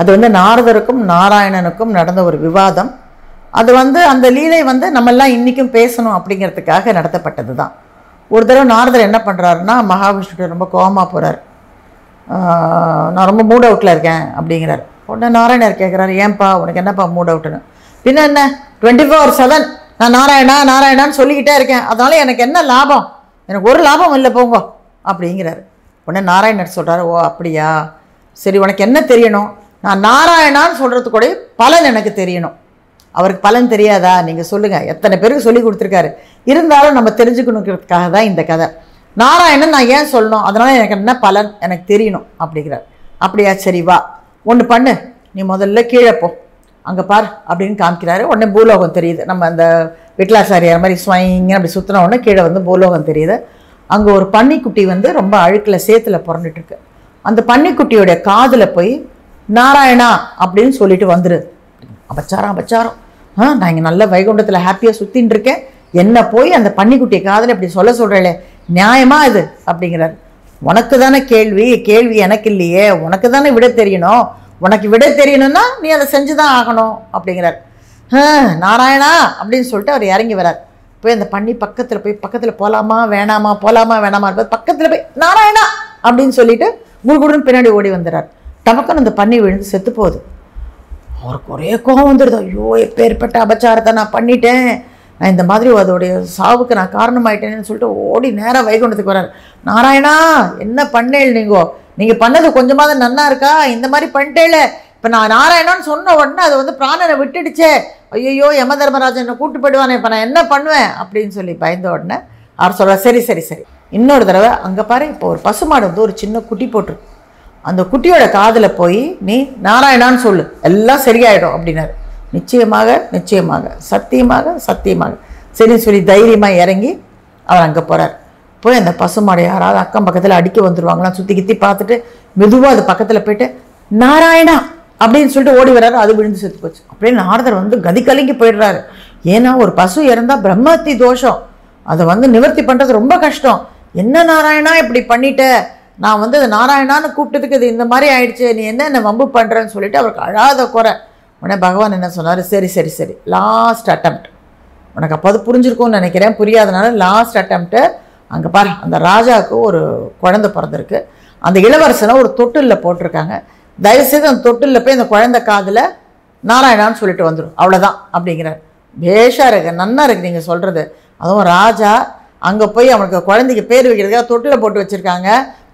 அது வந்து நாரதருக்கும் நாராயணனுக்கும் நடந்த ஒரு விவாதம். அது வந்து அந்த லீலை வந்து நம்மெல்லாம் இன்றைக்கும் பேசணும் அப்படிங்கிறதுக்காக நடத்தப்பட்டது தான். ஒரு தடவை நாரதர் என்ன பண்ணுறாருன்னா, மகாவிஷ்ணுட்டு ரொம்ப கோபமாக போகிறார். நான் ரொம்ப மூட் அவுட்டில் இருக்கேன் அப்படிங்கிறார். உடனே நாராயணர் கேட்குறாரு, ஏன்பா உனக்கு என்னப்பா மூட் அவுட்டுன்னு? பின்ன என்ன, 24/7 நான் நாராயணா நாராயணான்னு சொல்லிக்கிட்டே இருக்கேன், அதனால் எனக்கு என்ன லாபம், எனக்கு ஒரு லாபம் இல்லை போங்க அப்படிங்கிறாரு. உடனே நாராயணர் சொல்கிறாரு, ஓ அப்படியா, சரி உனக்கு என்ன தெரியணும், நான் நாராயணான்னு சொல்கிறதுக்கூட பலன் எனக்கு தெரியணும். அவருக்கு பலன் தெரியாதா, நீங்கள் சொல்லுங்கள், எத்தனை பேருக்கு சொல்லி கொடுத்துருக்காரு, இருந்தாலும் நம்ம தெரிஞ்சுக்கணுங்கிறதுக்காக தான் இந்த கதை. நாராயணன் நான் ஏன் சொல்லணும், அதனால் எனக்கு என்ன பலன் எனக்கு தெரியணும் அப்படிங்கிறார். அப்படியா சரி வா, ஒன்று பண்ணு, நீ முதல்ல கீழே போ, அங்கே பார் அப்படின்னு காமிக்கிறாரு. உடனே பூலோகம் தெரியுது. நம்ம அந்த விட்லாசாரியார் மாதிரி ஸ்வைங்க அப்படி சுற்றின உடனே கீழே வந்து பூலோகம் தெரியுது. அங்கே ஒரு பன்னிக்குட்டி வந்து ரொம்ப அழுக்கில் சேத்துல புரண்டுட்டுருக்கு. அந்த பன்னிக்குட்டியோடைய காதில் போய் நாராயணா அப்படின்னு சொல்லிட்டு வந்துரு. அபச்சாரம் அபச்சாரம், நான் இங்கே நல்ல வைகுண்டத்தில் ஹாப்பியாக சுற்றின்னு இருக்கேன், என்ன போய் அந்த பன்னிக்குட்டியை காதில் இப்படி சொல்ல சொல்கிறேன், நியாயமா இது அப்படிங்கிறாரு. உனக்கு தானே கேள்வி, கேள்வி எனக்கு இல்லையே, உனக்கு தானே விட தெரியணும், உனக்கு விட தெரியணும்னா நீ அதை செஞ்சு தான் ஆகணும் அப்படிங்கிறார். நாராயணா அப்படின்னு சொல்லிட்டு அவர் இறங்கி வரார். போய் அந்த பன்னி பக்கத்தில் போகலாமா வேணாமா போகலாமா வேணாமா இருப்பது, பக்கத்தில் போய் நாராயணா அப்படின்னு சொல்லிட்டு குருகுருன்னு பின்னாடி ஓடி வந்துடுறார். டமக்குன்னு அந்த பன்னி விழுந்து செத்து போகுது. அவருக்கு ஒரே கோபம் வந்துடுது. ஐயோ எப்பேற்பட்ட அபச்சாரத்தை நான் பண்ணிட்டேன், நான் இந்த மாதிரி அதோடைய சாவுக்கு நான் காரணமாயிட்டேன்னு சொல்லிட்டு ஓடி நேராக வைகுண்டத்துக்கு வர்றாரு. நாராயணா என்ன பண்ணேள், நீங்கள் பண்ணது கொஞ்சமாவது நன்னா இருக்கா, இந்த மாதிரி பண்ணிட்டேல, இப்போ நான் நாராயணான்னு சொன்ன உடனே அது வந்து பிராணனை விட்டுடுச்சே, ஐயோ யம தர்மராஜன் என்னை கூப்பிட்டு போயிடுவானே, இப்போ நான் என்ன பண்ணுவேன் அப்படின்னு சொல்லி பயந்த உடனே அவர் சொல்கிறார், சரி சரி சரி இன்னொரு தடவை அங்கே பாரு, இப்போ ஒரு பசுமாடு வந்து ஒரு சின்ன குட்டி போட்டிருக்கு, அந்த குட்டியோட காதில் போய் நீ நாராயணான்னு சொல்லு, எல்லாம் சரியாயிடும் அப்படின்னாரு. நிச்சயமாக நிச்சயமாக சத்தியமாக சத்தியமாக சரின்னு சொல்லி தைரியமாக இறங்கி அவர் அங்கே போகிறார். போய் அந்த பசுமாடு யாராவது அக்கம் பக்கத்தில் அடிக்க வந்துடுவாங்களாம் சுற்றி கித்தி பார்த்துட்டு மெதுவாக அது பக்கத்தில் போய்ட்டு நாராயணா அப்படின்னு சொல்லிட்டு ஓடி வர்றாரு. அது விழுந்து செத்து போச்சு. அப்படின்னு நாரதர் வந்து கதி கலங்கி போயிடுறாரு. ஏன்னா ஒரு பசு இறந்தால் பிரம்மத்தி தோஷம், அதை வந்து நிவர்த்தி பண்ணுறது ரொம்ப கஷ்டம். என்ன நாராயணா இப்படி பண்ணிட்ட, நான் வந்து அது நாராயணான்னு கூப்பிட்டதுக்கு இது இந்த மாதிரி ஆயிடுச்சு, நீ என்ன வம்பு பண்ணுறேன்னு சொல்லிட்டு அவருக்கு அழாத குறை. உடனே பகவான் என்ன சொன்னார், சரி சரி சரி லாஸ்ட் அட்டம்ப்ட், உனக்கு அப்போது புரிஞ்சிருக்கும்னு நினைக்கிறேன், புரியாதனால லாஸ்ட் அட்டம்ப்ட்டு, அங்கே பாரு அந்த ராஜாவுக்கு ஒரு குழந்தை பிறந்திருக்கு, அந்த இளவரசனை ஒரு தொட்டிலில் போட்டிருக்காங்க, தயவுசெய்து அந்த தொட்டிலில் போய் அந்த குழந்தை காதில் நாராயணான்னு சொல்லிட்டு வந்துடும், அவ்வளோதான் அப்படிங்கிறார். பேஷாக இருக்கு, நன்னா இருக்குது நீங்கள் சொல்கிறது, அதுவும் ராஜா அங்கே போய் அவனுக்கு குழந்தைக்கு பேர் வைக்கிறதுக்காக தொட்டில் போட்டு வச்சுருக்காங்க,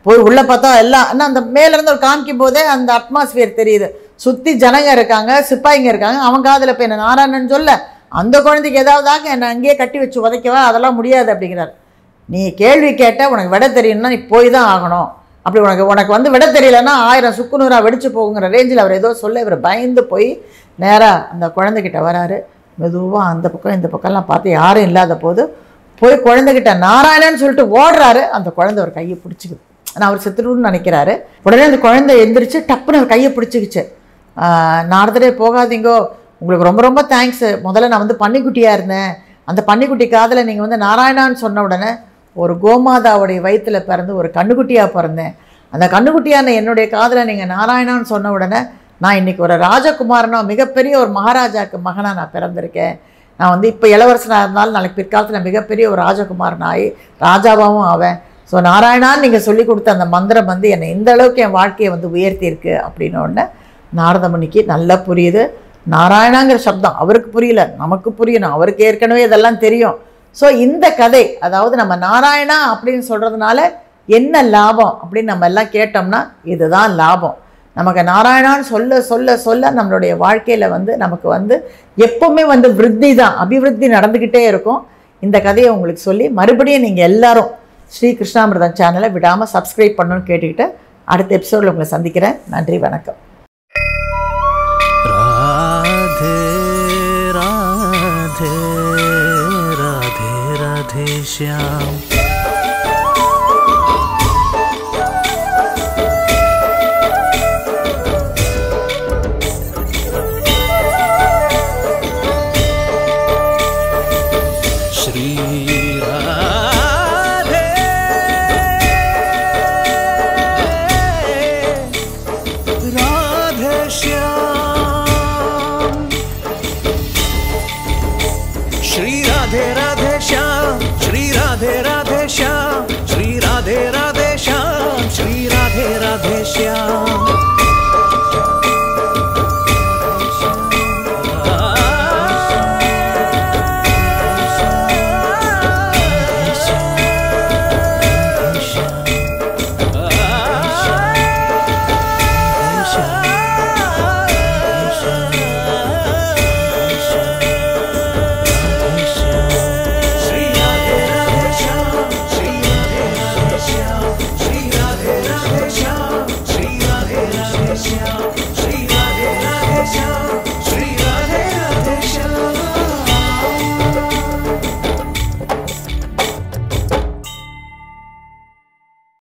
போய் உள்ளே பார்த்தா எல்லாம், ஆனால் அந்த மேலேருந்து ஒரு காமிக்கும் போதே அந்த அட்மாஸ்பியர் தெரியுது, சுற்றி ஜனங்க இருக்காங்க, சிப்பாயிங்க இருக்காங்க, அவன் காதில் இப்போ என்ன நாராயணன் சொல்ல அந்த குழந்தைக்கு ஏதாவதாக என்னை அங்கேயே கட்டி வச்சு உதைக்கவா, அதெல்லாம் முடியாது அப்படிங்கிறார். நீ கேள்வி கேட்டால் உனக்கு விட தெரியணும்னா நீ போய் தான் ஆகணும், அப்படி உனக்கு உனக்கு வந்து விட தெரியலன்னா 1000 சுக்குநூறாக வெடிச்சு போகுங்கிற ரேஞ்சில் அவர் ஏதோ சொல்ல இவர் பயந்து போய் நேராக அந்த குழந்தைகிட்ட வராரு. மெதுவாக அந்த பக்கம் இந்த பக்கம்லாம் பார்த்து யாரும் இல்லாத போது போய் குழந்தைகிட்ட நாராயணன்னு சொல்லிட்டு ஓடுறாரு. அந்த குழந்தை ஒரு கையை பிடிச்சிக்குது, ஆனால் அவர் செத்துடுன்னு நினைக்கிறாரு. உடனே அந்த குழந்தை எந்திரிச்சு டப்புன்னு ஒரு கையை பிடிச்சிக்கிச்சு. நாரதரே போகாதீங்கோ, உங்களுக்கு ரொம்ப ரொம்ப தேங்க்ஸு. முதல்ல நான் வந்து பன்னிக்குட்டியாக இருந்தேன், அந்த பன்னிக்குட்டி காதில் நீங்கள் வந்து நாராயணான்னு சொன்ன உடனே ஒரு கோமாதாவுடைய வயிற்றில் பிறந்து ஒரு கண்ணுக்குட்டியாக பிறந்தேன், அந்த கண்ணுக்குட்டியான என்னுடைய காதில் நீங்கள் நாராயணான்னு சொன்ன உடனே நான் இன்றைக்கி ஒரு ராஜகுமாரனோ மிகப்பெரிய ஒரு மகாராஜாவுக்கு மகனாக நான் பிறந்திருக்கேன். நான் வந்து இப்போ இளவரசனாக இருந்தாலும் நாளைக்கு பிற்காலத்தில் மிகப்பெரிய ஒரு ராஜகுமாரனாகி ராஜாவாகவும் ஆவேன். ஸோ நாராயணான்னு நீங்கள் சொல்லி கொடுத்த அந்த மந்திரம் வந்து என்னை இந்த அளவுக்கு என் வாழ்க்கையை வந்து உயர்த்தியிருக்கு அப்படின்னோடனே நாரதமுனிக்கு நல்லா புரியுது. நாராயணாங்கிற சப்தம் அவருக்கு புரியல, நமக்கு புரியணும், அவருக்கு ஏற்கனவே இதெல்லாம் தெரியும். ஸோ இந்த கதை, அதாவது நம்ம நாராயணா அப்படின்னு சொல்கிறதுனால என்ன லாபம் அப்படின்னு நம்ம எல்லாம் கேட்டோம்னா இதுதான் லாபம். நமக்கு நாராயணான்னு சொல்ல சொல்ல சொல்ல நம்மளுடைய வாழ்க்கையில் வந்து நமக்கு வந்து எப்போவுமே வந்து விருத்தி தான், அபிவிருத்தி நடந்துக்கிட்டே இருக்கும். இந்த கதையை உங்களுக்கு சொல்லி மறுபடியும் நீங்கள் எல்லோரும் ஸ்ரீ கிருஷ்ணாமிர்தம் சேனலை விடாமல் சப்ஸ்கிரைப் பண்ணணும்னு கேட்டுக்கிட்டு அடுத்த எபிசோடில் உங்களை சந்திக்கிறேன். நன்றி, வணக்கம். श्याम श्री राधे राधे श्याम।